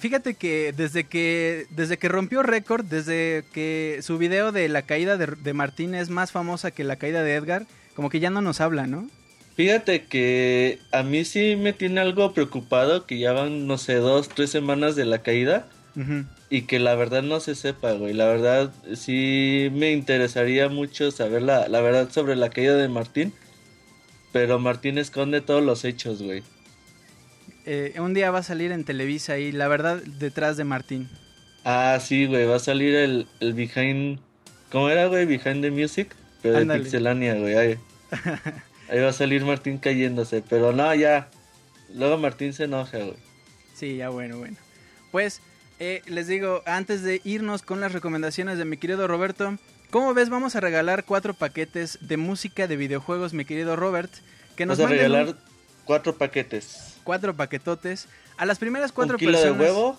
Fíjate que desde que rompió récord, desde que su video de la caída de Martín es más famosa que la caída de Edgar, como que ya no nos habla, ¿no? Fíjate que a mí sí me tiene algo preocupado que ya van, no sé, 2-3 semanas de la caída. Uh-huh. Y que la verdad no se sepa, güey. La verdad sí me interesaría mucho saber la verdad sobre la caída de Martín. Pero Martín esconde todos los hechos, güey. Un día va a salir en Televisa y la verdad detrás de Martín. Ah, sí, güey, va a salir el behind... ¿Cómo era, güey? Behind the Music. Pero ándale. De Pixelania, güey. Ahí va a salir Martín cayéndose, pero no, ya. Luego Martín se enoja, güey. Sí, ya bueno. Pues, les digo, antes de irnos con las recomendaciones de mi querido Roberto, ¿cómo ves? Vamos a regalar 4 paquetes de música de videojuegos, mi querido Robert. Que nos vamos a regalar 4 paquetes. 4 paquetotes. A las primeras 4 personas... ¿Un kilo de huevo?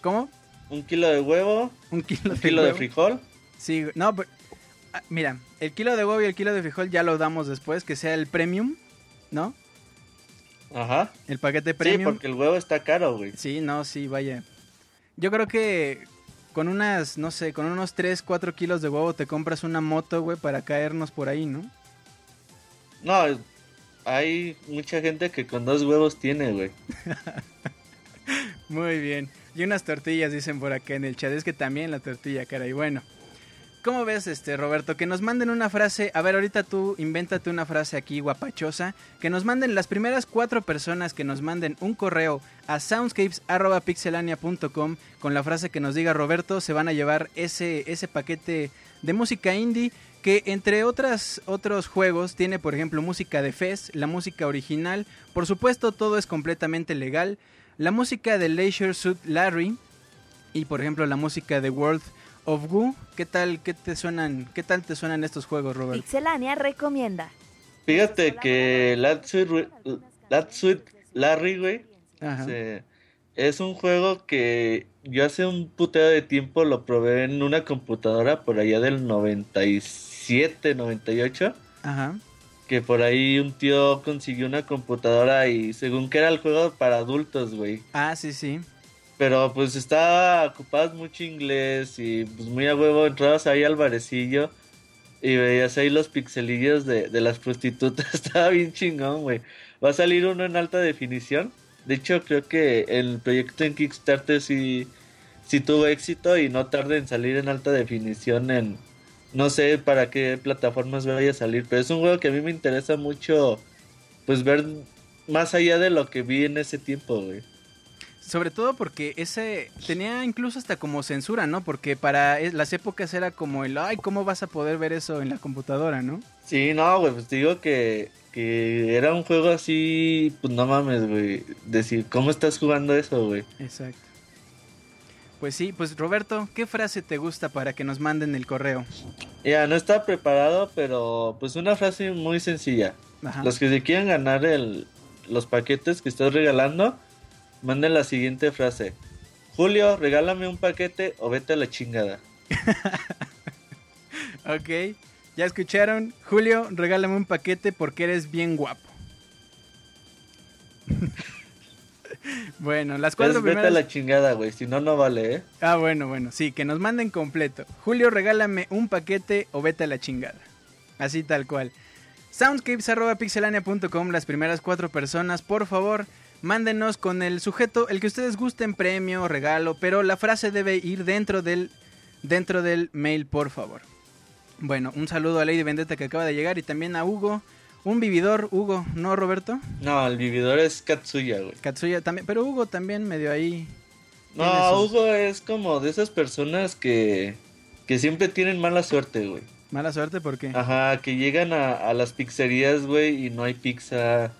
¿Cómo? ¿Un kilo de huevo? ¿Un kilo de frijol? Sí, no, pero... Mira, el kilo de huevo y el kilo de frijol ya lo damos después, que sea el premium, ¿no? Ajá. El paquete premium. Sí, porque el huevo está caro, güey. Sí, no, sí, vaya. Yo creo que con unas, no sé, con unos 3, 4 kilos de huevo te compras una moto, güey, para caernos por ahí, ¿no? No, hay mucha gente que con 2 huevos tiene, güey. Muy bien. Y unas tortillas, dicen por acá en el chat. Es que también la tortilla, caray, bueno. ¿Cómo ves, Roberto? Que nos manden una frase... A ver, ahorita tú invéntate una frase aquí guapachosa. Que nos manden las primeras 4 personas que nos manden un correo a soundscapes@pixelania.com con la frase que nos diga Roberto. Se van a llevar ese paquete de música indie que, entre otros juegos, tiene, por ejemplo, música de Fez, la música original. Por supuesto, todo es completamente legal. La música de Leisure Suit Larry y, por ejemplo, la música de World... of Goo. ¿Qué tal te suenan estos juegos, Robert? Pixelania recomienda. Fíjate que Leisure Suit Larry, güey, es un juego que yo hace un putero de tiempo lo probé en una computadora por allá del 97, 98. Ajá. Que por ahí un tío consiguió una computadora y según que era el juego para adultos, güey. Ah, sí, sí. Pero pues estaba ocupadas mucho inglés y pues muy a huevo entrabas ahí al barecillo y veías ahí los pixelillos de las prostitutas. Estaba bien chingón, güey. Va a salir uno en alta definición. De hecho, creo que el proyecto en Kickstarter sí tuvo éxito y no tarda en salir en alta definición en... No sé para qué plataformas vaya a salir, pero es un juego que a mí me interesa mucho pues ver más allá de lo que vi en ese tiempo, güey. Sobre todo porque ese tenía incluso hasta como censura, ¿no? Porque para las épocas era como el, ay, ¿cómo vas a poder ver eso en la computadora, no? Sí, no, güey, pues te digo que era un juego así, pues no mames, güey, decir, ¿cómo estás jugando eso, güey? Exacto. Pues sí, pues Roberto, ¿qué frase te gusta para que nos manden el correo? Ya, no estaba preparado, pero pues una frase muy sencilla. Ajá. Los que se quieran ganar los paquetes que estás regalando... Manden la siguiente frase. Julio, regálame un paquete o vete a la chingada. Ok, ya escucharon. Julio, regálame un paquete porque eres bien guapo. Bueno, las 4 primeras... Vete a la chingada, güey, si no, no vale, ¿eh? Ah, bueno, sí, que nos manden completo. Julio, regálame un paquete o vete a la chingada. Así tal cual. Soundscapes@pixelania.com. Las primeras 4 personas, por favor... Mándenos con el sujeto, el que ustedes gusten, premio, regalo, pero la frase debe ir dentro del mail, por favor. Bueno, un saludo a Lady Vendetta que acaba de llegar y también a Hugo, un vividor, Hugo, ¿no, Roberto? No, el vividor es Katsuya, güey. Katsuya también, pero Hugo también medio ahí. No, esos... Hugo es como de esas personas que siempre tienen mala suerte, güey. ¿Mala suerte por qué? Ajá, que llegan a las pizzerías, güey, y no hay pizza...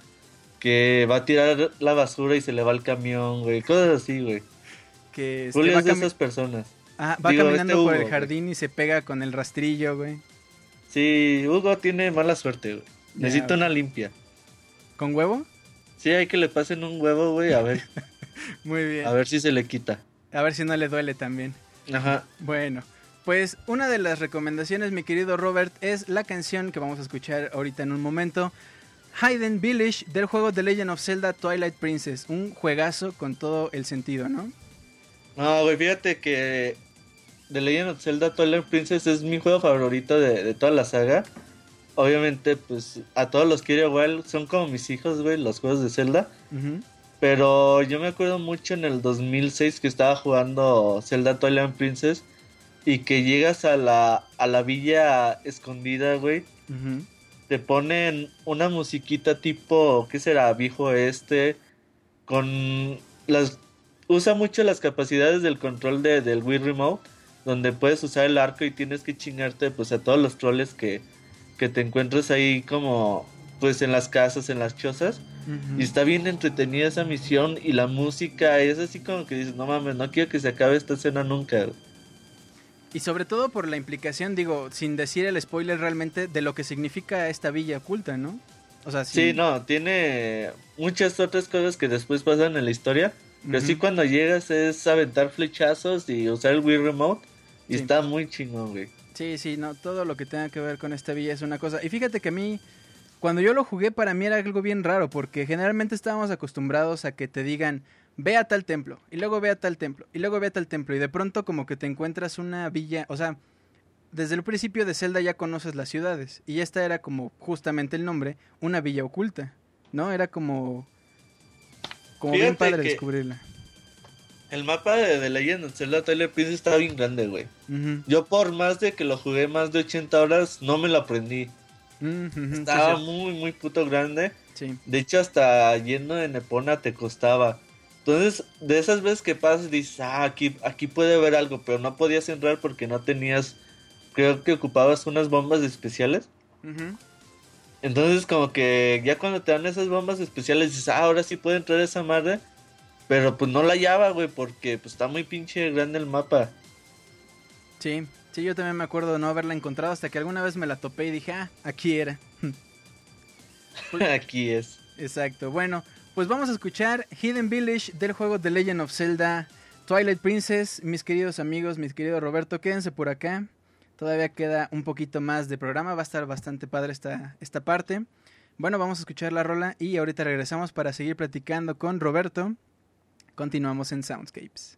Que va a tirar la basura y se le va el camión, güey. Cosas así, güey. Que Julio es de esas personas. Ah, va caminando por el jardín, güey, y se pega con el rastrillo, güey. Sí, Hugo tiene mala suerte, güey. Necesita una limpia. ¿Con huevo? Sí, hay que le pasen un huevo, güey, a ver. Muy bien. A ver si se le quita. A ver si no le duele también. Ajá. Bueno, pues una de las recomendaciones, mi querido Robert, es la canción que vamos a escuchar ahorita en un momento... Hidden Village, del juego The Legend of Zelda Twilight Princess. Un juegazo con todo el sentido, ¿no? No, güey, fíjate que The Legend of Zelda Twilight Princess es mi juego favorito de toda la saga. Obviamente, pues, a todos los quiero igual. Son como mis hijos, güey, los juegos de Zelda. Uh-huh. Pero yo me acuerdo mucho en el 2006 que estaba jugando Zelda Twilight Princess. Y que llegas a la villa escondida, güey. Uh-huh. Te ponen una musiquita tipo, ¿qué será? Viejo este, con las... Usa mucho las capacidades del control del Wii Remote, donde puedes usar el arco y tienes que chingarte pues a todos los troles que te encuentras ahí como pues en las casas, en las chozas. Uh-huh. Y está bien entretenida esa misión, y la música es así como que dices, no mames, no quiero que se acabe esta escena nunca. Y sobre todo por la implicación, digo, sin decir el spoiler realmente, de lo que significa esta villa oculta, ¿no? O sea, sí, no, tiene muchas otras cosas que después pasan en la historia, pero uh-huh. sí, cuando llegas es aventar flechazos y usar el Wii Remote, y sí, está muy chingón, güey. Sí, sí, no, todo lo que tenga que ver con esta villa es una cosa. Y fíjate que a mí, cuando yo lo jugué, para mí era algo bien raro, porque generalmente estábamos acostumbrados a que te digan, ve a tal templo, y luego ve a tal templo, y luego ve a tal templo, y de pronto como que te encuentras una villa, o sea, desde el principio de Zelda ya conoces las ciudades, y esta era como justamente el nombre, una villa oculta, ¿no? Era como bien padre descubrirla. El mapa de Legend of Zelda Twilight Princess estaba bien grande, güey. Uh-huh. Yo por más de que lo jugué más de 80 horas, no me lo aprendí. Uh-huh. Estaba sí, muy, muy puto grande. Sí. De hecho, hasta yendo de Nepona te costaba. Entonces, de esas veces que pasas, dices, aquí puede haber algo, pero no podías entrar porque no tenías... Creo que ocupabas unas bombas especiales. Uh-huh. Entonces, como que ya cuando te dan esas bombas especiales, dices, ahora sí puede entrar esa madre. Pero pues no la hallaba, güey, porque pues está muy pinche grande el mapa. Sí, sí, yo también me acuerdo de no haberla encontrado hasta que alguna vez me la topé y dije, aquí era. Aquí es. Exacto, bueno... Pues vamos a escuchar Hidden Village del juego The Legend of Zelda Twilight Princess. Mis queridos amigos, mis querido Roberto, quédense por acá. Todavía queda un poquito más de programa, va a estar bastante padre esta parte. Bueno, vamos a escuchar la rola y ahorita regresamos para seguir platicando con Roberto. Continuamos en Soundscapes.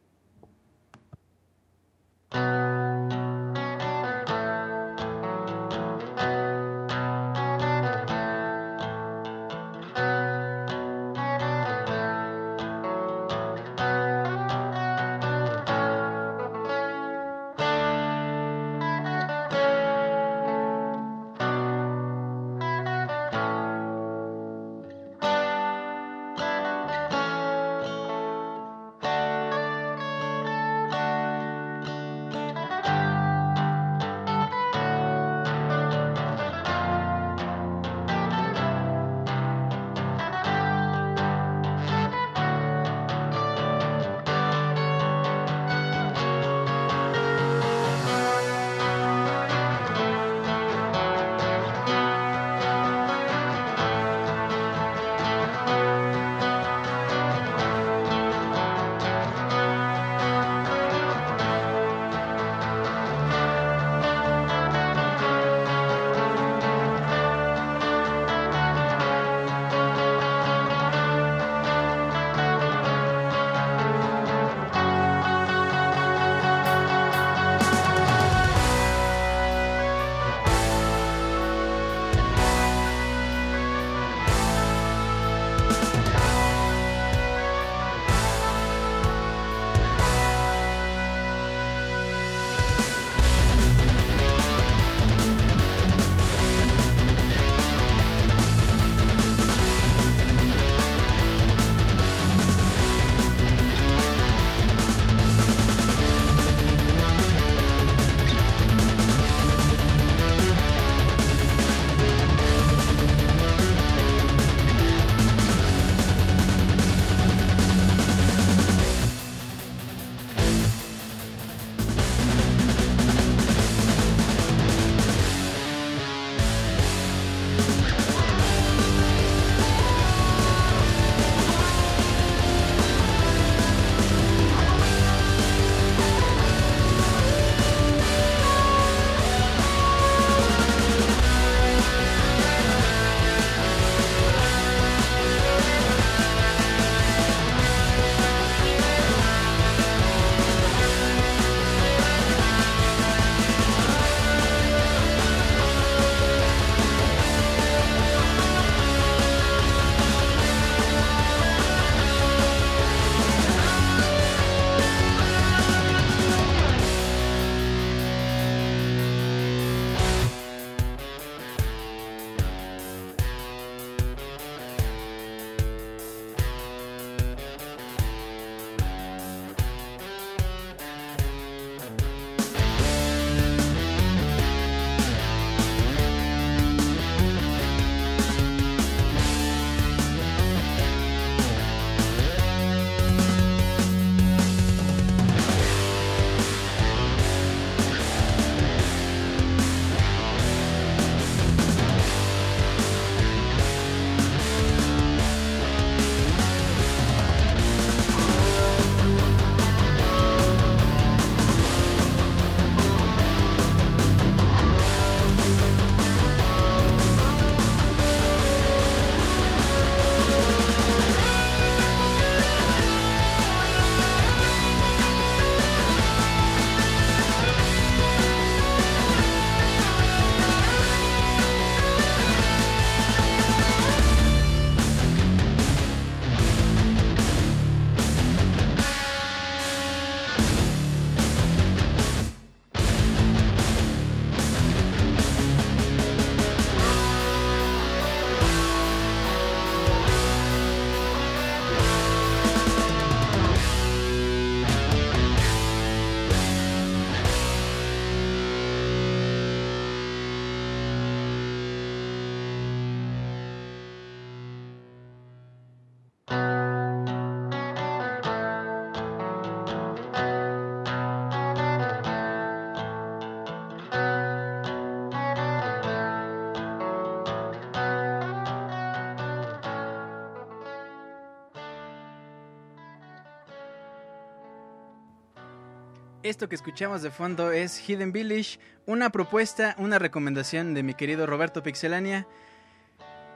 Esto que escuchamos de fondo es Hidden Village, una propuesta, una recomendación de mi querido Roberto Pixelania.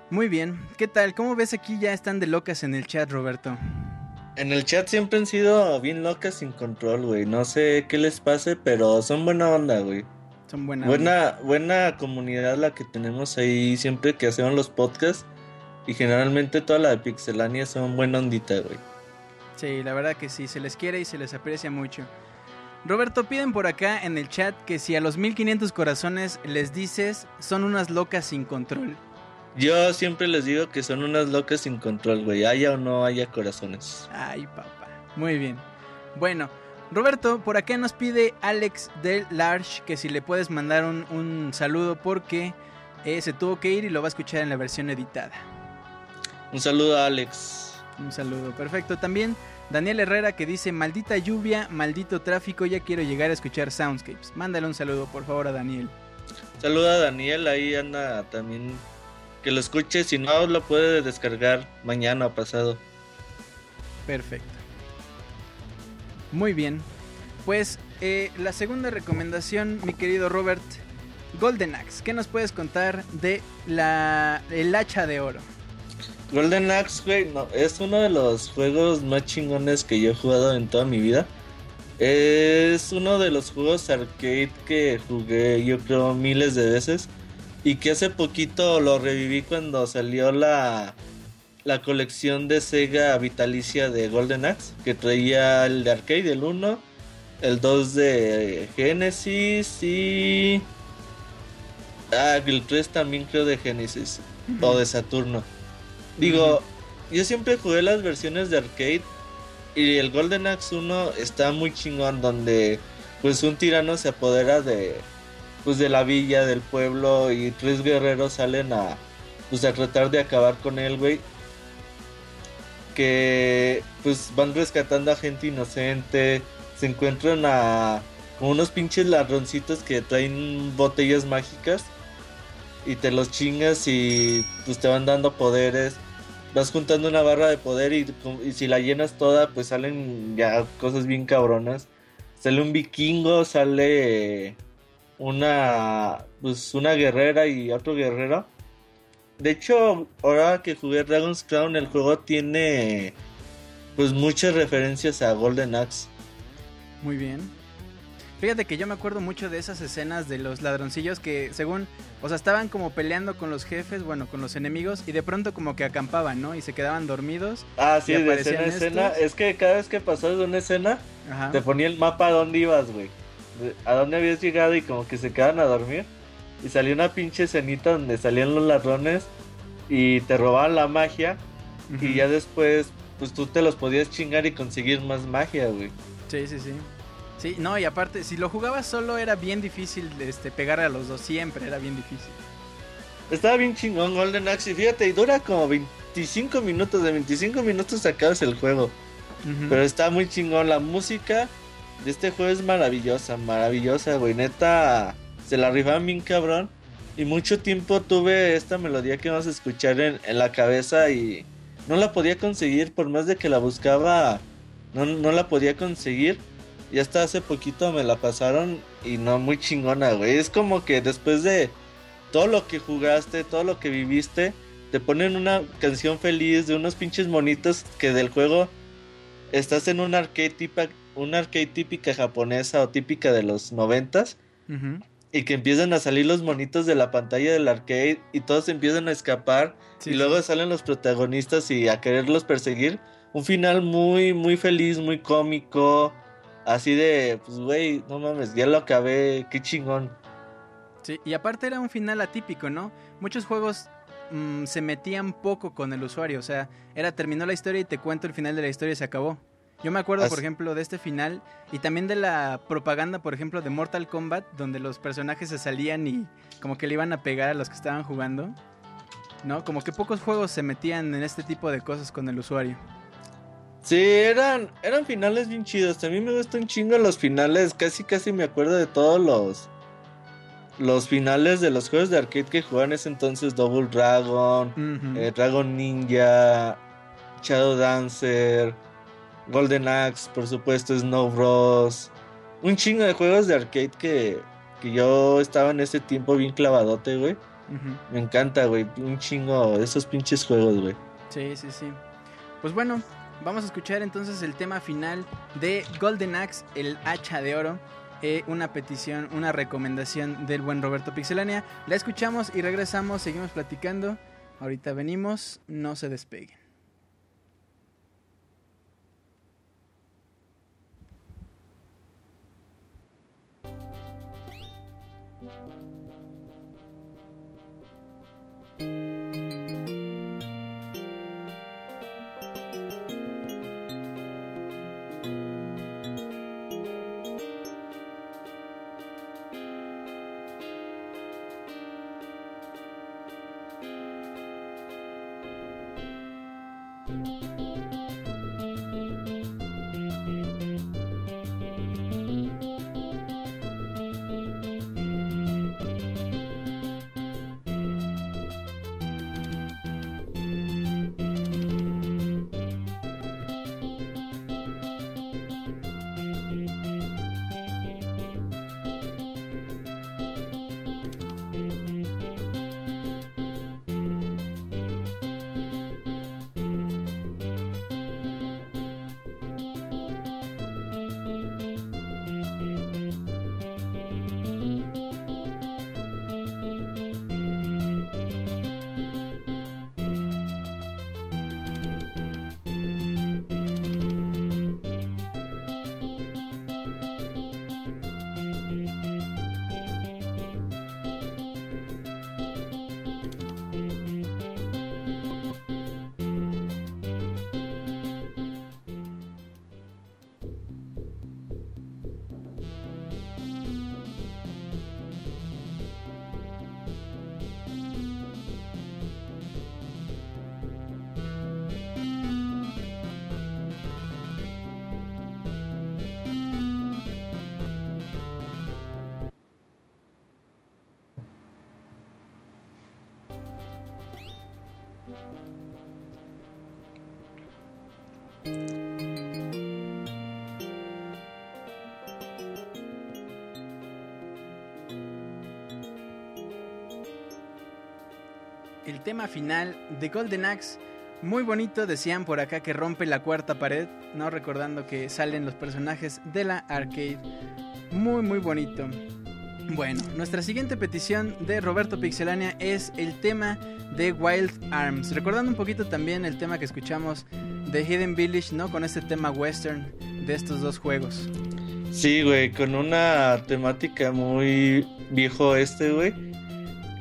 Muy bien, ¿qué tal? ¿Cómo ves aquí? Ya están de locas en el chat, Roberto. En el chat siempre han sido bien locas sin control, güey. No sé qué les pase, pero son buena onda, güey. Son buena onda. Buena comunidad la que tenemos ahí siempre que hacemos los podcasts. Y generalmente toda la de Pixelania son buena ondita, güey. Sí, la verdad que sí, se les quiere y se les aprecia mucho. Roberto, piden por acá en el chat que si a los 1500 corazones les dices son unas locas sin control. Yo siempre les digo que son unas locas sin control, güey, haya o no haya corazones. Ay, papá. Muy bien. Bueno, Roberto, por acá nos pide Alex del Large que si le puedes mandar un saludo porque se tuvo que ir y lo va a escuchar en la versión editada. Un saludo a Alex. Un saludo, perfecto. También Daniel Herrera que dice: maldita lluvia, maldito tráfico, ya quiero llegar a escuchar Soundscapes. Mándale un saludo, por favor, a Daniel. Saluda a Daniel, ahí anda también. Que lo escuche, si no lo puede descargar mañana o pasado. Perfecto. Muy bien. Pues la segunda recomendación, mi querido Robert, Golden Axe. ¿Qué nos puedes contar de el hacha de oro? Golden Axe, güey, no, es uno de los juegos más chingones que yo he jugado en toda mi vida. Es uno de los juegos arcade que jugué, yo creo, miles de veces. Y que hace poquito lo reviví cuando salió la colección de Sega vitalicia de Golden Axe, que traía el de arcade, el 1, el 2 de Genesis y... el 3 también creo de Genesis, o de Saturno. Digo, yo siempre jugué las versiones de arcade y el Golden Axe 1 está muy chingón, donde pues un tirano se apodera de la villa, del pueblo, y tres guerreros salen a tratar de acabar con él, güey. Que pues van rescatando a gente inocente, se encuentran a unos pinches ladroncitos que traen botellas mágicas y te los chingas y pues te van dando poderes. Vas juntando una barra de poder y si la llenas toda, pues salen ya cosas bien cabronas. Sale un vikingo, sale una guerrera y otro guerrero. De hecho, ahora que jugué Dragon's Crown, el juego tiene pues muchas referencias a Golden Axe. Muy bien. Fíjate que yo me acuerdo mucho de esas escenas de los ladroncillos que según, o sea, estaban como peleando con los jefes, bueno, con los enemigos, y de pronto como que acampaban, ¿no? Y se quedaban dormidos. Ah, sí, de escena a escena. Es que cada vez que pasabas de una escena, ajá, te ponía el mapa a dónde ibas, güey. A dónde habías llegado y como que se quedaban a dormir. Y salió una pinche escenita donde salían los ladrones y te robaban la magia. Uh-huh. Y ya después, pues tú te los podías chingar y conseguir más magia, güey. Sí, sí, sí. Sí, no, y aparte, si lo jugabas solo era bien difícil pegarle a los dos, siempre era bien difícil. Estaba bien chingón Golden Axe, fíjate, y dura como 25 minutos, de 25 minutos acabas el juego. Uh-huh. Pero está muy chingón, la música de este juego es maravillosa, maravillosa, güey, neta, se la rifaban bien cabrón. Y mucho tiempo tuve esta melodía que vamos a escuchar en la cabeza y no la podía conseguir, por más de que la buscaba, no la podía conseguir. Y hasta hace poquito me la pasaron y no, muy chingona, güey. Es como que después de todo lo que jugaste, todo lo que viviste, te ponen una canción feliz de unos pinches monitos que del juego. Estás en una arcade típica japonesa o típica de los 90s. Uh-huh. Y que empiezan a salir los monitos de la pantalla del arcade y todos empiezan a escapar. Sí. Y luego salen los protagonistas y a quererlos perseguir. Un final muy, muy feliz, muy cómico. Así de, pues güey, no mames, ya lo acabé, qué chingón. Sí, y aparte era un final atípico, ¿no? Muchos juegos se metían poco con el usuario, o sea, terminó la historia y te cuento el final de la historia y se acabó. Yo me acuerdo, por ejemplo, de este final y también de la propaganda, por ejemplo, de Mortal Kombat, donde los personajes se salían y como que le iban a pegar a los que estaban jugando, ¿no? Como que pocos juegos se metían en este tipo de cosas con el usuario. Sí, eran finales bien chidos. También me gustan un chingo los finales. Casi me acuerdo de todos los finales de los juegos de arcade que jugaban en ese entonces. Double Dragon, uh-huh, Dragon Ninja, Shadow Dancer, Golden Axe, por supuesto, Snow Bros. un chingo de juegos de arcade que yo estaba en ese tiempo bien clavadote, güey. Uh-huh. Me encanta, güey, un chingo de esos pinches juegos, güey. Sí, sí, sí. Pues bueno, vamos a escuchar entonces el tema final de Golden Axe, el hacha de oro. Una petición, una recomendación del buen Roberto Pixelania. La escuchamos y regresamos, seguimos platicando. Ahorita venimos, no se despeguen. El tema final de Golden Axe, muy bonito, decían por acá que rompe la cuarta pared, ¿no? Recordando que salen los personajes de la arcade. Muy, muy bonito. Bueno, nuestra siguiente petición de Roberto Pixelania es el tema de Wild Arms. Recordando un poquito también el tema que escuchamos de Hidden Village, ¿no? Con este tema western de estos dos juegos. Sí, güey, con una temática muy viejo este, güey.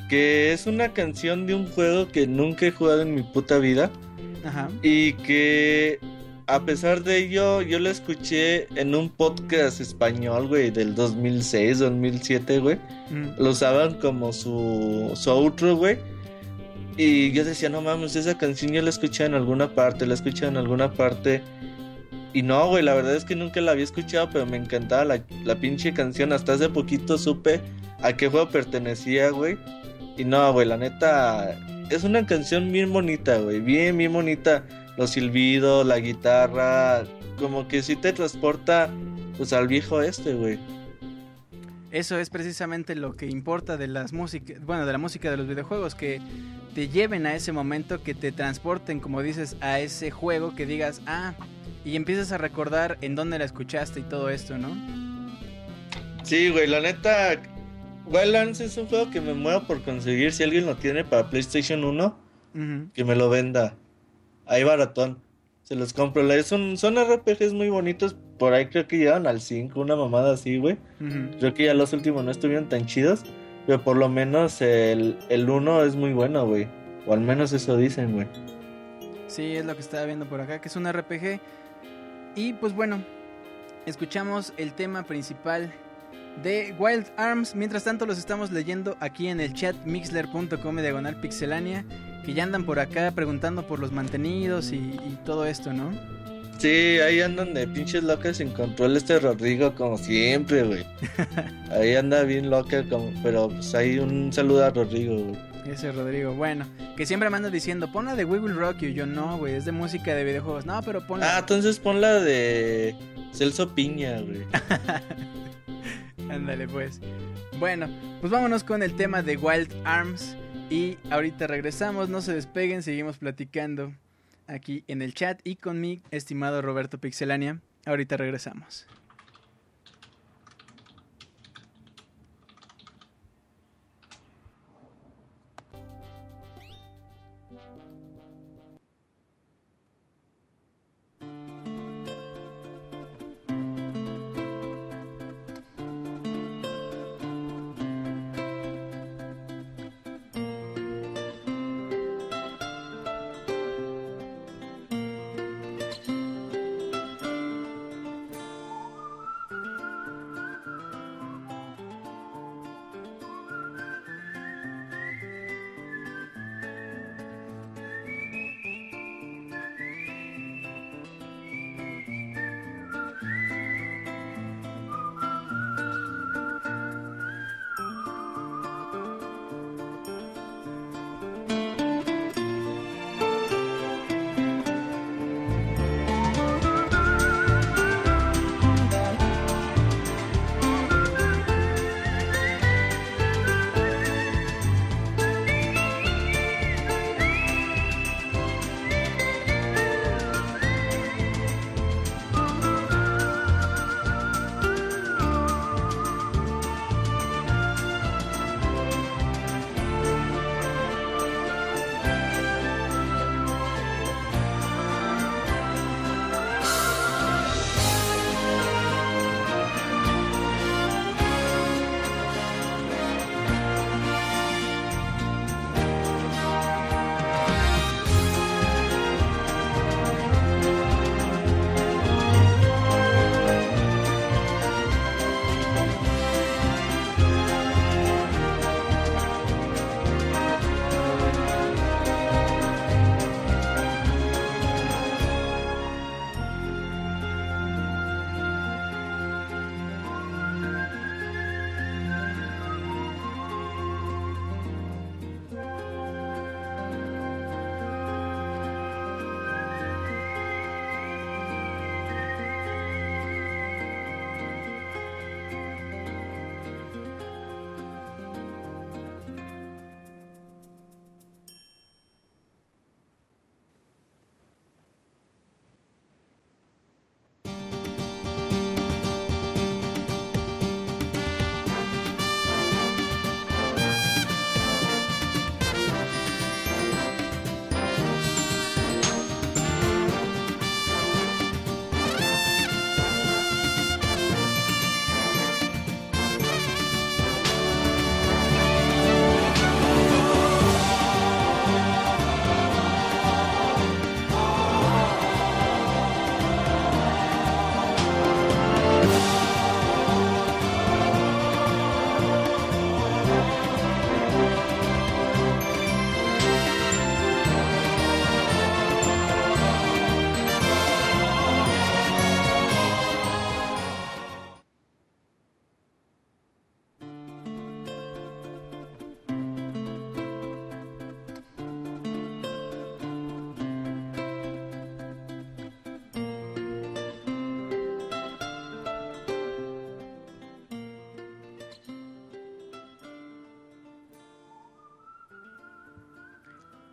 Que es una canción de un juego que nunca he jugado en mi puta vida. Ajá. Y que a pesar de ello, yo la escuché en un podcast español, güey, del 2006, 2007, güey. Lo usaban como su outro, güey. Y yo decía, no mames, esa canción yo la escuché en alguna parte, Y no, güey, la verdad es que nunca la había escuchado, pero me encantaba la pinche canción. Hasta hace poquito supe a qué juego pertenecía, güey. Y no, güey, la neta, es una canción bien bonita, güey, bien, bien bonita. Los silbidos, la guitarra, como que sí te transporta, pues, al viejo este, güey. Eso es precisamente lo que importa de de la música de los videojuegos, que te lleven a ese momento, que te transporten, como dices, a ese juego, que digas, y empiezas a recordar en dónde la escuchaste y todo esto, ¿no? Sí, güey, la neta, Wild Arms es un juego que me muero por conseguir. Si alguien lo tiene para PlayStation 1, uh-huh, que me lo venda. Ahí baratón, se los compro. Son RPGs muy bonitos. Por ahí creo que llegaron al 5, una mamada así, güey. Uh-huh. Creo que ya los últimos no estuvieron tan chidos, pero por lo menos el 1 es muy bueno, güey. O al menos eso dicen, güey. Sí, es lo que estaba viendo por acá, que es un RPG. Y pues bueno, escuchamos el tema principal de Wild Arms. Mientras tanto los estamos leyendo aquí en el chat mixler.com/pixelania, que ya andan por acá preguntando por los mantenidos y todo esto, ¿no? Sí, ahí andan de pinches locas sin control Rodrigo, como siempre, güey. Ahí anda bien loca, pero pues ahí un saludo a Rodrigo, güey. Ese Rodrigo, bueno, que siempre me anda diciendo, ponla de We Will Rock You. Yo no, güey, es de música de videojuegos. No, pero ponla. Entonces ponla de Celso Piña, güey. Ándale pues. Bueno, pues vámonos con el tema de Wild Arms. Y ahorita regresamos, no se despeguen, seguimos platicando aquí en el chat y con mi estimado Roberto Pixelania. Ahorita regresamos.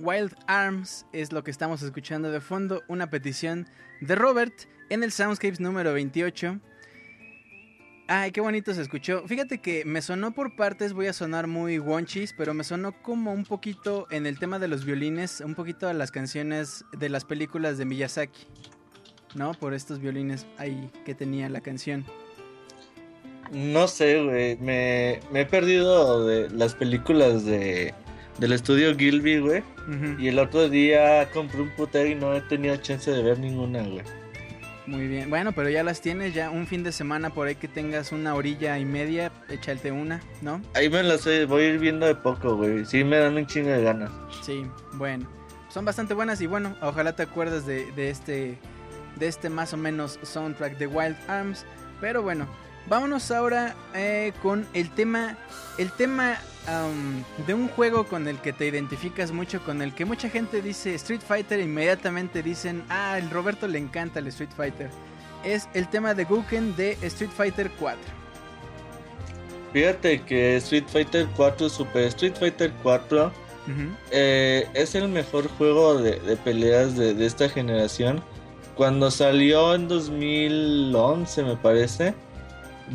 Wild Arms es lo que estamos escuchando de fondo, una petición de Robert en el Soundscapes número 28. Ay, qué bonito se escuchó. Fíjate que me sonó por partes, voy a sonar muy wonchis, pero me sonó como un poquito en el tema de los violines, un poquito a las canciones de las películas de Miyazaki, ¿no? Por estos violines ahí que tenía la canción. No sé, güey, me he perdido de las películas del estudio Gilby, güey. Uh-huh. Y el otro día compré un putero y no he tenido chance de ver ninguna, güey. Muy bien. Bueno, pero ya las tienes, ya un fin de semana por ahí que tengas una horilla y media, échate una, ¿no? Ahí me las voy a ir viendo de poco, güey. Sí, me dan un chingo de ganas. Sí, bueno. Son bastante buenas y bueno, ojalá te acuerdes de este más o menos soundtrack de Wild Arms. Pero bueno, vámonos ahora con el tema de un juego con el que te identificas mucho, con el que mucha gente dice Street Fighter e inmediatamente dicen, ah, el Roberto le encanta el Street Fighter. Es el tema de Gouken de Street Fighter 4. Fíjate que Street Fighter 4, Super Street Fighter 4, uh-huh, es el mejor juego de peleas de esta generación. Cuando salió en 2011, me parece,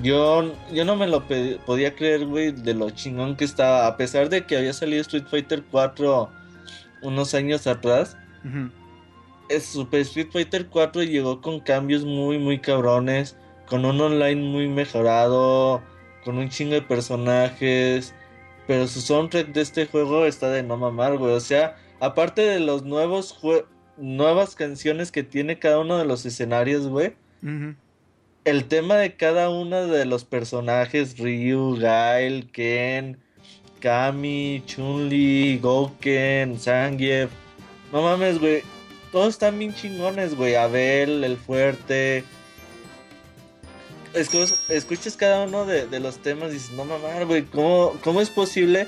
yo no me lo podía creer, güey, de lo chingón que estaba. A pesar de que había salido Street Fighter 4 unos años atrás, uh-huh, Super Street Fighter 4 llegó con cambios muy, muy cabrones, con un online muy mejorado, con un chingo de personajes, pero su soundtrack de este juego está de no mamar, güey. O sea, aparte de los nuevas canciones que tiene cada uno de los escenarios, güey, uh-huh, el tema de cada uno de los personajes, Ryu, Gail, Ken, Kami, Chun-Li, Gouken, Zangief, no mames, güey, todos están bien chingones, güey. Abel, el fuerte. Escuchas cada uno de los temas y dices, no mamar, güey, ¿cómo es posible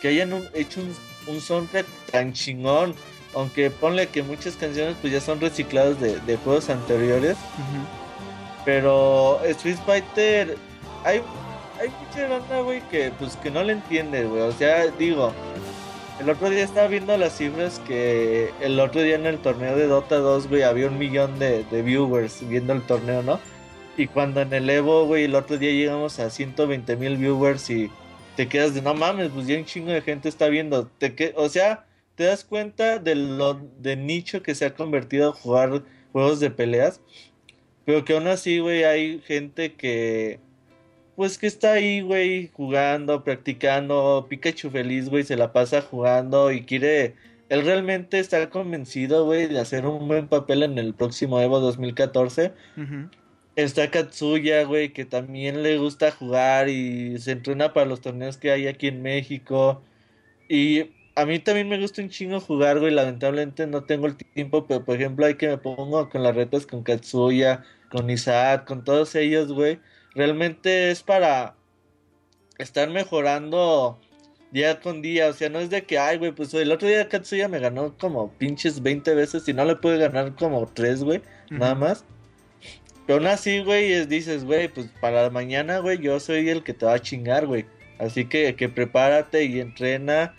que hayan hecho un soundtrack tan chingón? Aunque ponle que muchas canciones pues ya son recicladas de juegos anteriores, uh-huh, pero Street Fighter, hay mucha banda, güey, que pues que no le entiende, güey. O sea, digo, el otro día estaba viendo las cifras que el otro día en el torneo de Dota 2, güey, había 1 millón de viewers viendo el torneo, ¿no? Y cuando en el Evo, güey, el otro día llegamos a 120,000 viewers y te quedas de no mames, pues ya un chingo de gente está viendo. O sea, te das cuenta de lo de nicho que se ha convertido a jugar juegos de peleas. Pero que aún así, güey, hay gente que, pues que está ahí, güey, jugando, practicando. Pikachu feliz, güey, se la pasa jugando y quiere... Él realmente está convencido, güey, de hacer un buen papel en el próximo Evo 2014. Uh-huh. Está Katsuya, güey, que también le gusta jugar y se entrena para los torneos que hay aquí en México. Y a mí también me gusta un chingo jugar, güey. Lamentablemente no tengo el tiempo, pero por ejemplo hay que me pongo con las retas con Katsuya, con Isaac, con todos ellos, güey. Realmente es para estar mejorando día con día. O sea, no es de que, ay, güey, pues el otro día Katsuya me ganó como pinches 20 veces y no le pude ganar como 3, güey, uh-huh, nada más. Pero aún así, güey, dices, güey, pues para mañana, güey, yo soy el que te va a chingar, güey. Así que prepárate y entrena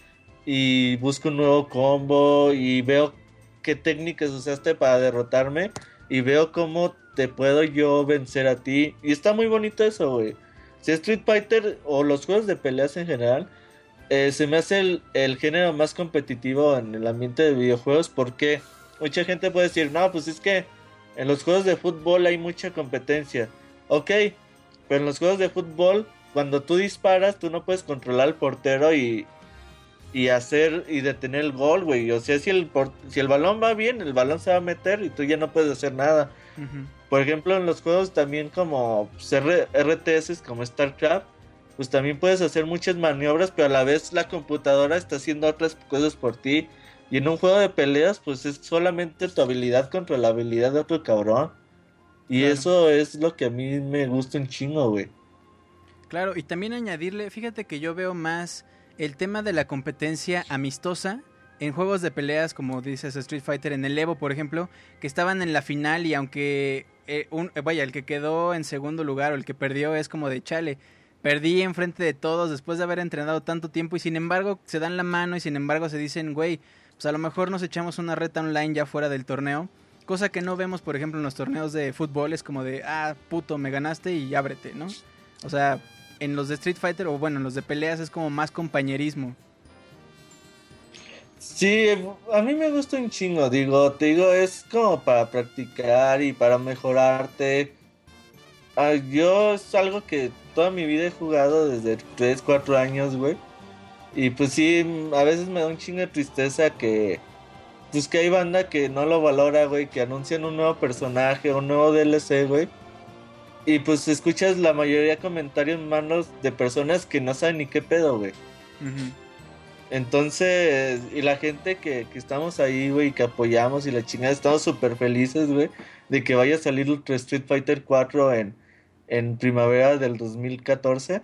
y busca un nuevo combo y veo qué técnicas usaste para derrotarme y veo cómo te puedo yo vencer a ti. Y está muy bonito eso, güey. Si Street Fighter o los juegos de peleas en general, se me hace el género más competitivo en el ambiente de videojuegos, porque mucha gente puede decir, no, pues es que en los juegos de fútbol hay mucha competencia. Ok, pero en los juegos de fútbol, cuando tú disparas, tú no puedes controlar al portero y hacer y detener el gol, güey. O sea, si el balón va bien, el balón se va a meter y tú ya no puedes hacer nada. Uh-huh. Por ejemplo, en los juegos también como pues, RTS, como StarCraft, pues también puedes hacer muchas maniobras, pero a la vez la computadora está haciendo otras cosas por ti. Y en un juego de peleas, pues es solamente tu habilidad contra la habilidad de otro cabrón. Y claro, eso es lo que a mí me gusta un chingo, güey. Claro, y también añadirle, fíjate que yo veo más el tema de la competencia amistosa en juegos de peleas, como dices Street Fighter, en el Evo, por ejemplo, que estaban en la final y aunque, el que quedó en segundo lugar o el que perdió es como de chale. Perdí enfrente de todos después de haber entrenado tanto tiempo y sin embargo se dan la mano y sin embargo se dicen, güey, pues a lo mejor nos echamos una reta online ya fuera del torneo, cosa que no vemos, por ejemplo, en los torneos de fútbol. Es como de, puto, me ganaste y ábrete, ¿no? O sea, en los de Street Fighter, o bueno, en los de peleas es como más compañerismo. Sí, a mí me gusta un chingo, te digo, es como para practicar y para mejorarte. Yo es algo que toda mi vida he jugado desde 3, 4 años, güey. Y pues sí, a veces me da un chingo de tristeza que... Pues que hay banda que no lo valora, güey, que anuncian un nuevo personaje, un nuevo DLC, güey. Y pues escuchas la mayoría de comentarios malos de personas que no saben ni qué pedo, güey. Uh-huh. Entonces, y la gente que estamos ahí, güey, que apoyamos y la chingada, estamos súper felices, güey, de que vaya a salir Ultra Street Fighter 4 en primavera del 2014.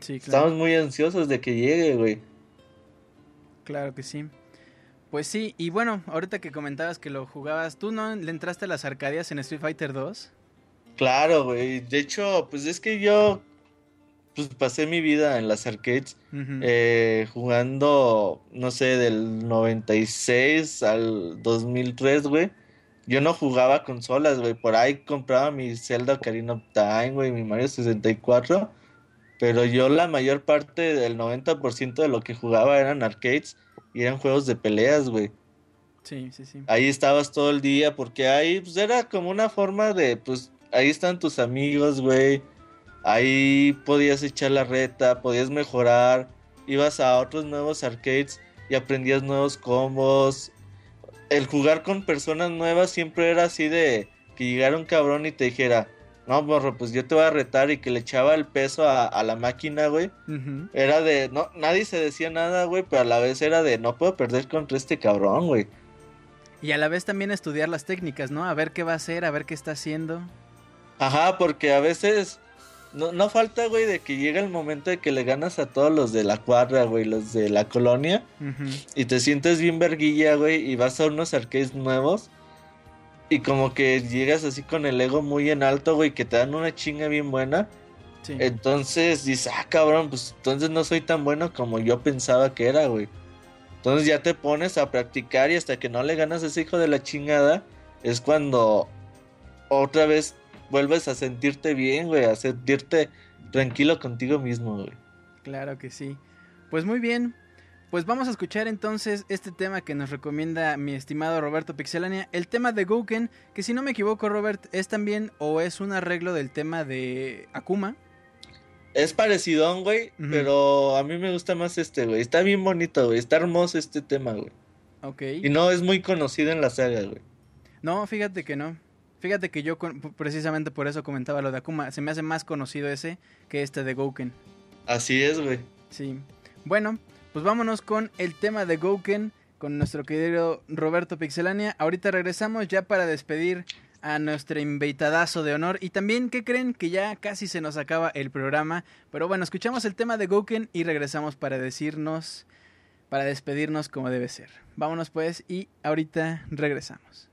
Sí, claro. Estamos muy ansiosos de que llegue, güey. Claro que sí. Pues sí, y bueno, ahorita que comentabas que lo jugabas, ¿tú no le entraste a las arcadias en Street Fighter 2? Claro, güey. De hecho, pues es que yo pues pasé mi vida en las arcades, uh-huh, jugando, no sé, del 96 al 2003, güey. Yo no jugaba consolas, güey. Por ahí compraba mi Zelda Ocarina of Time, güey, mi Mario 64. Pero yo la mayor parte del 90% de lo que jugaba eran arcades y eran juegos de peleas, güey. Sí, sí, sí. Ahí estabas todo el día porque ahí pues era como una forma de, pues, ahí están tus amigos, güey. Ahí podías echar la reta, podías mejorar. Ibas a otros nuevos arcades y aprendías nuevos combos. El jugar con personas nuevas siempre era así de que llegara un cabrón y te dijera... No, morro, pues yo te voy a retar, y que le echaba el peso a la máquina, güey. Uh-huh. Era de, no, nadie se decía nada, güey, pero a la vez era de, no puedo perder contra este cabrón, güey. Y a la vez también estudiar las técnicas, ¿no? A ver qué va a hacer, a ver qué está haciendo. Ajá, porque a veces no falta, güey, de que llega el momento de que le ganas a todos los de la cuadra, güey, los de la colonia. Uh-huh. Y te sientes bien verguilla, güey, y vas a unos arcades nuevos. Y como que llegas así con el ego muy en alto, güey, que te dan una chinga bien buena. Sí. Entonces dices, ah, cabrón, pues entonces no soy tan bueno como yo pensaba que era, güey. Entonces ya te pones a practicar y hasta que no le ganas a ese hijo de la chingada, es cuando otra vez vuelves a sentirte bien, güey, a sentirte tranquilo contigo mismo, güey. Claro que sí. Pues muy bien. Pues vamos a escuchar entonces este tema que nos recomienda mi estimado Roberto Pixelania, el tema de Gouken, que si no me equivoco, Robert, es también o es un arreglo del tema de Akuma. Es parecidón, güey, uh-huh, pero a mí me gusta más este, güey. Está bien bonito, güey, está hermoso este tema, güey. Ok. Y no es muy conocido en la saga, güey. No, fíjate que no. Fíjate que yo precisamente por eso comentaba lo de Akuma. Se me hace más conocido ese que este de Gouken. Así es, güey. Sí. Bueno... Pues vámonos con el tema de Gouken, con nuestro querido Roberto Pixelania. Ahorita regresamos ya para despedir a nuestro invitadazo de honor. Y también, ¿qué creen? Que ya casi se nos acaba el programa. Pero bueno, escuchamos el tema de Gouken y regresamos para despedirnos como debe ser. Vámonos pues y ahorita regresamos.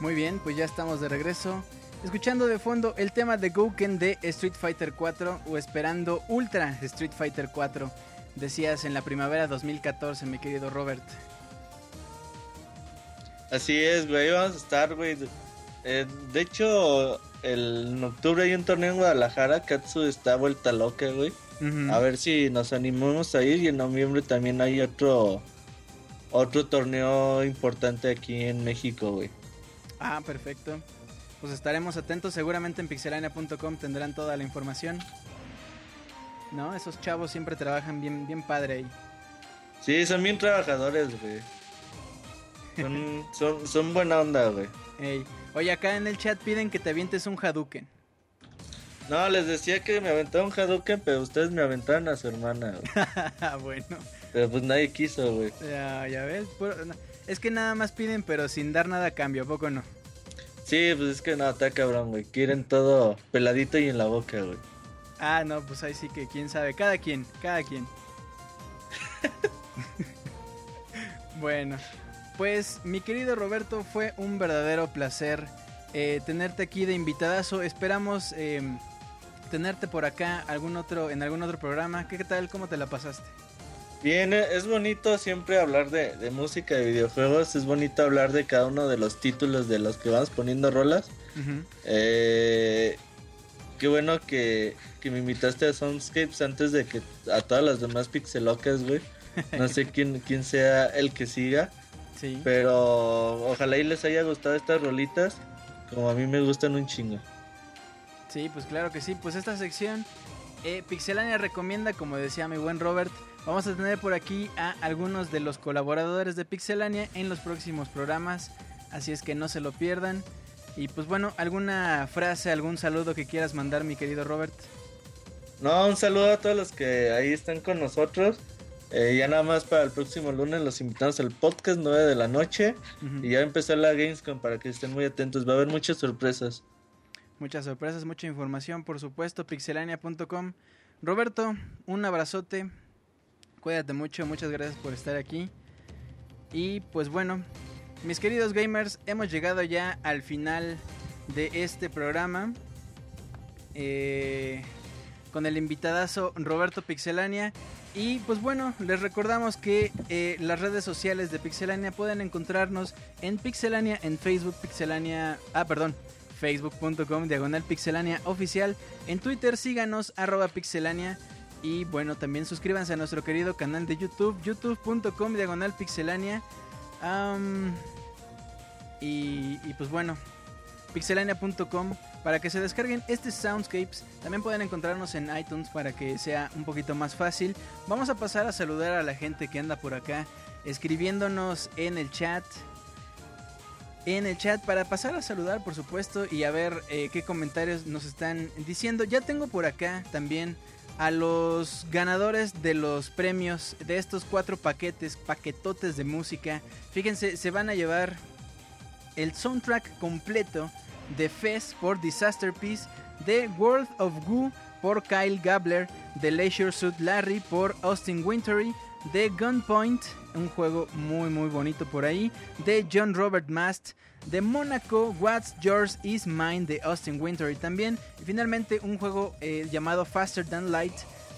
Muy bien, pues ya estamos de regreso, escuchando de fondo el tema de Gouken de Street Fighter 4 o esperando Ultra Street Fighter 4. Decías en la primavera 2014, mi querido Robert. Así es, güey, vamos a estar, güey. De hecho, en octubre hay un torneo en Guadalajara, Katsu está vuelta loca, güey. Uh-huh. A ver si nos animamos a ir, y en noviembre también hay otro torneo importante aquí en México, güey. Ah, perfecto. Pues estaremos atentos, seguramente en pixelania.com tendrán toda la información. No, esos chavos siempre trabajan bien, bien padre ahí. Sí, son bien trabajadores, güey. Son buena onda, güey. Ey. Oye, acá en el chat piden que te avientes un Hadouken. No, les decía que me aventó un Hadouken, pero ustedes me aventaron a su hermana, güey. Bueno. Pero pues nadie quiso, güey. Ya ves. Es que nada más piden, pero sin dar nada a cambio, ¿a poco no? Sí, pues es que no, está cabrón, güey. Quieren todo peladito y en la boca, güey. Ah, no, pues ahí sí que quién sabe. Cada quien. Bueno, pues mi querido Roberto, fue un verdadero placer tenerte aquí de invitadazo. Esperamos tenerte por acá en algún otro programa. ¿Qué tal? ¿Cómo te la pasaste? Bien, es bonito siempre hablar de música, de videojuegos. Es bonito hablar de cada uno de los títulos de los que vamos poniendo rolas. Uh-huh. Qué bueno que me invitaste a Soundscapes antes de que a todas las demás pixelocas, güey. No sé quién sea el que siga. Sí. Pero ojalá y les haya gustado estas rolitas, como a mí me gustan un chingo. Sí, pues claro que sí. Pues esta sección Pixelania recomienda, como decía mi buen Robert. Vamos a tener por aquí a algunos de los colaboradores de Pixelania en los próximos programas, así es que no se lo pierdan. Y pues bueno, ¿alguna frase, algún saludo que quieras mandar, mi querido Robert? No, un saludo a todos los que ahí están con nosotros. Ya nada más para el próximo lunes los invitamos al podcast 9 de la noche. Uh-huh. Y ya empezó la Gamescom, para que estén muy atentos, va a haber muchas sorpresas. Muchas sorpresas, mucha información, por supuesto, pixelania.com. Roberto, un abrazote. Cuídate mucho, muchas gracias por estar aquí. Y pues bueno, mis queridos gamers, hemos llegado ya al final de este programa con el invitadazo Roberto Pixelania. Y pues bueno, les recordamos que las redes sociales de Pixelania pueden encontrarnos en Pixelania, en Facebook Pixelania, facebook.com/pixelaniaoficial, en Twitter síganos @pixelania. Y bueno, también suscríbanse a nuestro querido canal de YouTube, youtube.com/pixelania. Y pues bueno, pixelania.com para que se descarguen este Soundscapes. También pueden encontrarnos en iTunes para que sea un poquito más fácil. Vamos a pasar a saludar a la gente que anda por acá escribiéndonos en el chat para pasar a saludar, por supuesto, y a ver qué comentarios nos están diciendo. Ya tengo por acá también a los ganadores de los premios de estos 4 paquetotes de música. Fíjense, se van a llevar el soundtrack completo de Fez por Disaster Piece, de World of Goo por Kyle Gabler, de Leisure Suit Larry por Austin Wintory, de Gunpoint, un juego muy muy bonito por ahí, de John Robert Mast, de Monaco, What's Yours Is Mine de Austin Wintory también, y finalmente un juego llamado Faster Than Light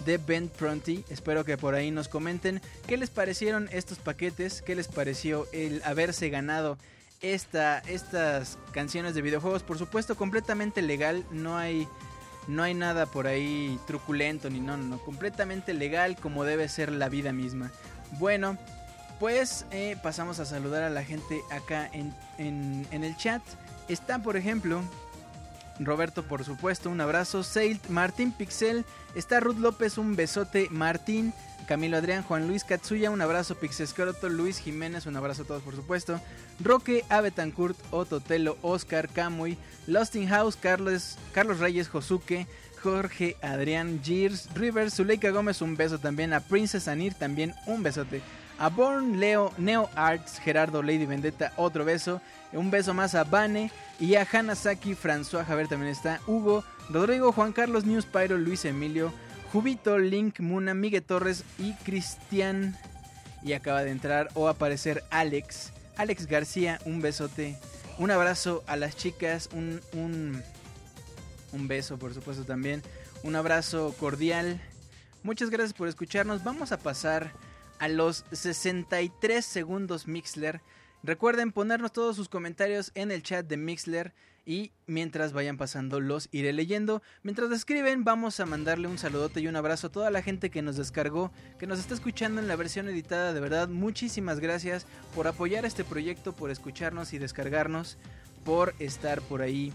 de Ben Prunty. Espero que por ahí nos comenten qué les parecieron estos paquetes, qué les pareció el haberse ganado estas canciones de videojuegos, por supuesto completamente legal, no hay nada por ahí truculento, ni no, completamente legal como debe ser la vida misma. Bueno, pues pasamos a saludar a la gente acá en el chat. Está, por ejemplo, Roberto, por supuesto, un abrazo. Seilt, Martín Pixel, está Ruth López, un besote, Martín, Camilo Adrián, Juan Luis Katsuya, un abrazo, Pixescroto, Luis Jiménez, un abrazo a todos, por supuesto. Roque, Abetancourt, Ototelo, Oscar, Camuy, Lost in House, Carlos Reyes, Josuke, Jorge, Adrián, Gears, Rivers, Zuleika Gómez, un beso también. A Princess Anir, también un besote. A Born, Leo, Neo Arts, Gerardo, Lady Vendetta, otro beso. Un beso más a Bane y a Hanasaki, François Javier también está. Hugo, Rodrigo, Juan Carlos, News Pyro, Luis Emilio, Jubito, Link, Muna, Miguel Torres y Cristian. Y acaba de entrar o aparecer Alex García, un besote. Un abrazo a las chicas, un beso por supuesto también, un abrazo cordial. Muchas gracias por escucharnos. Vamos a pasar a los 63 segundos Mixler. Recuerden ponernos todos sus comentarios en el chat de Mixler y mientras vayan pasando los iré leyendo. Mientras escriben vamos a mandarle un saludote y un abrazo a toda la gente que nos descargó, que nos está escuchando en la versión editada. De verdad, muchísimas gracias por apoyar este proyecto, por escucharnos y descargarnos, por estar por ahí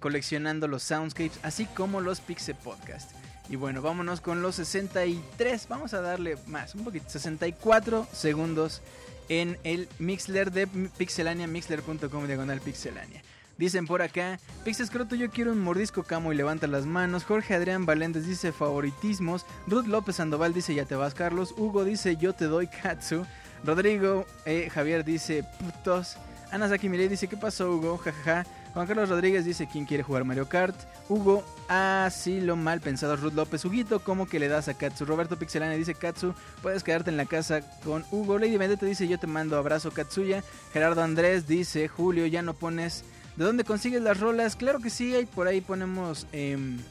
coleccionando los soundscapes, así como los Pixel Podcast. Y bueno, vámonos con los 63, vamos a darle más, un poquito, 64 segundos en el Mixler de Pixelania, mixler.com/pixelania. Dicen por acá, Pixescroto, yo quiero un mordisco, Camo y levanta las manos. Jorge Adrián Valéndez dice favoritismos. Ruth López Sandoval dice ya te vas, Carlos. Hugo dice yo te doy, Katsu. Rodrigo Javier dice putos. Ana Saki Mireille dice ¿qué pasó, Hugo? Jajaja. Juan Carlos Rodríguez dice ¿quién quiere jugar Mario Kart? Hugo, así lo mal pensado. Ruth López, Huguito, ¿cómo que le das a Katsu? Roberto Pixelania dice Katsu, puedes quedarte en la casa con Hugo. Lady Vendetta dice yo te mando abrazo, Katsuya. Gerardo Andrés dice Julio, ya no pones... ¿De dónde consigues las rolas? Claro que sí, ahí por ahí ponemos el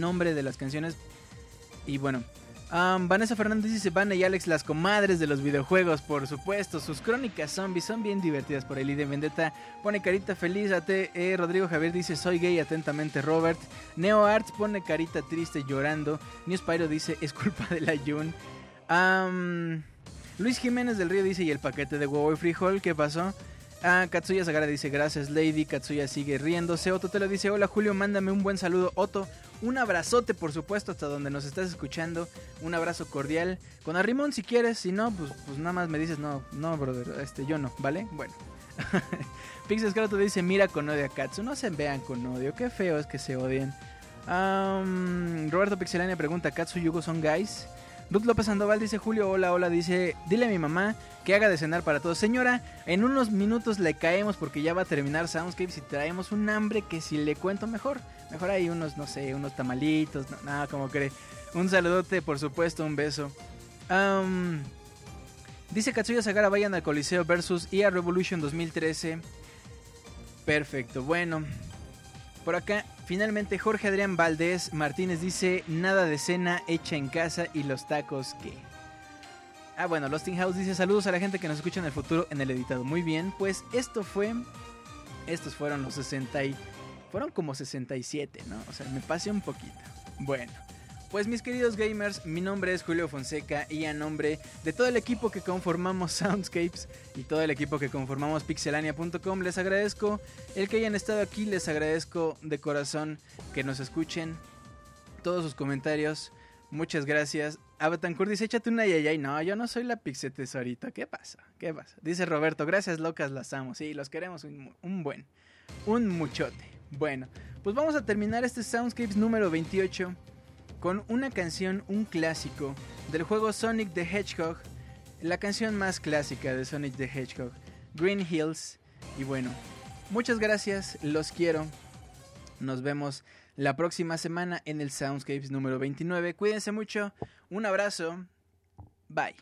nombre de las canciones. Y bueno, Vanessa Fernández dice, Vanna y Alex, las comadres de los videojuegos, por supuesto. Sus crónicas zombies son bien divertidas por el ID Vendetta. Pone carita feliz, Rodrigo Javier dice, soy gay, atentamente Robert. Neo Arts pone carita triste llorando. New Spyro dice, es culpa de la Jun. Luis Jiménez del Río dice, ¿y el paquete de huevo y frijol? ¿Qué pasó? Katsuya Sagara dice gracias Lady, Katsuya sigue riéndose. Otto te lo dice, hola Julio, mándame un buen saludo. Otto, un abrazote por supuesto hasta donde nos estás escuchando, un abrazo cordial, con arrimón si quieres, si no, pues nada más me dices no brother, yo no, ¿vale? Bueno. Pixescroto dice mira con odio a Katsu, no se vean con odio, qué feo es que se odien. Roberto Pixelania pregunta, ¿Katsu y Hugo son guys? Ruth López Sandoval dice, Julio, hola, dice, dile a mi mamá que haga de cenar para todos. Señora, en unos minutos le caemos porque ya va a terminar Soundscapes y traemos un hambre que si le cuento mejor hay unos, no sé, unos tamalitos, nada, como cree. Un saludote, por supuesto, un beso. Dice Katsuya Sagara, vayan al Coliseo versus EA Revolution 2013. Perfecto, bueno. Por acá, finalmente Jorge Adrián Valdés Martínez dice, nada de cena hecha en casa y los tacos que... Ah, bueno, Losting House dice, saludos a la gente que nos escucha en el futuro en el editado. Muy bien, pues estos fueron los 60 y... Fueron como 67, ¿no? O sea, me pasé un poquito. Bueno, pues mis queridos gamers, mi nombre es Julio Fonseca y a nombre de todo el equipo que conformamos Soundscapes y todo el equipo que conformamos Pixelania.com les agradezco el que hayan estado aquí, les agradezco de corazón que nos escuchen, todos sus comentarios, muchas gracias. Abatancourt dice, échate una yayay, no, yo no soy la pixetesorita, ¿qué pasa? Dice Roberto, gracias locas, las amo, sí, los queremos un muchote. Bueno, pues vamos a terminar este Soundscapes número 28 con una canción, un clásico del juego Sonic the Hedgehog, la canción más clásica de Sonic the Hedgehog, Green Hills. Y bueno, muchas gracias, los quiero, nos vemos la próxima semana en el Soundscapes número 29, cuídense mucho, un abrazo, bye.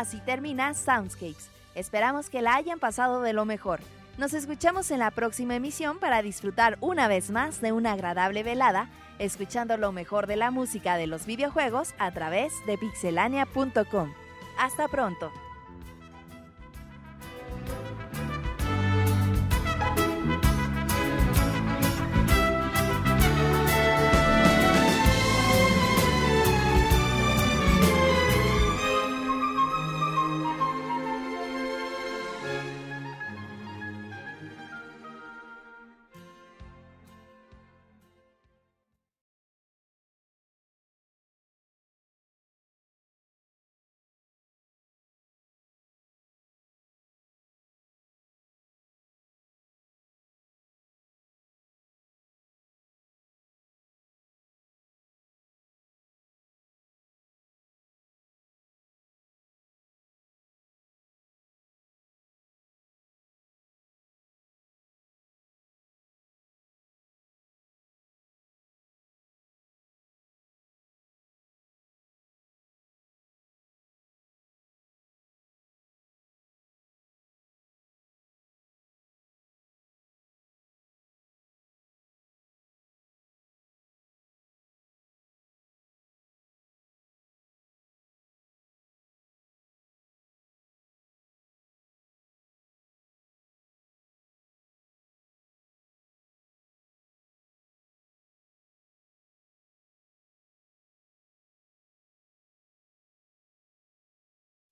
así termina Soundscapes. Esperamos que la hayan pasado de lo mejor. Nos escuchamos en la próxima emisión para disfrutar una vez más de una agradable velada, escuchando lo mejor de la música de los videojuegos a través de pixelania.com. ¡Hasta pronto!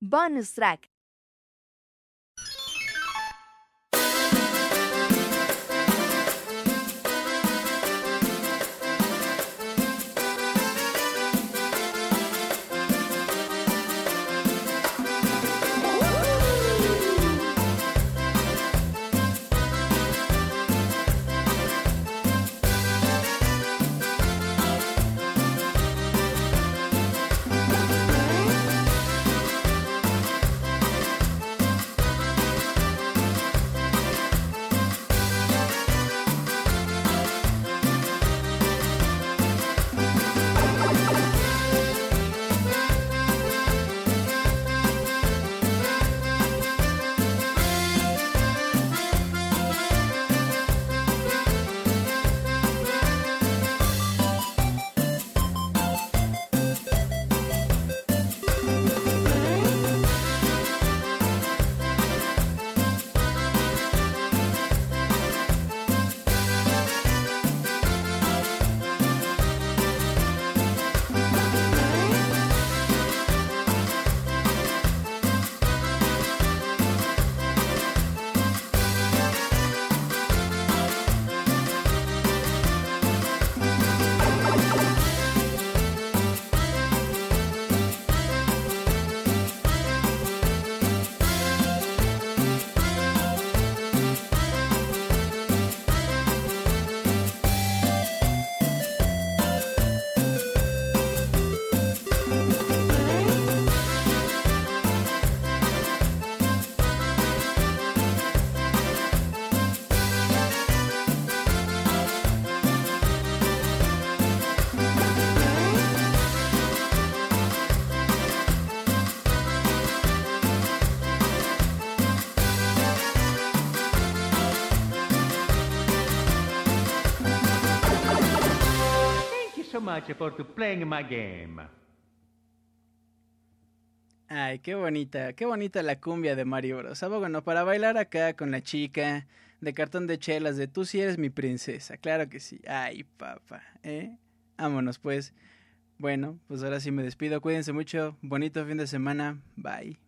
Bonus track. For playing my game. Ay, qué bonita la cumbia de Mario Bros. Ah, bueno, para bailar acá con la chica de cartón de chelas de tú sí eres mi princesa, claro que sí. Ay, papá, Vámonos pues. Bueno, pues ahora sí me despido, cuídense mucho, bonito fin de semana, bye.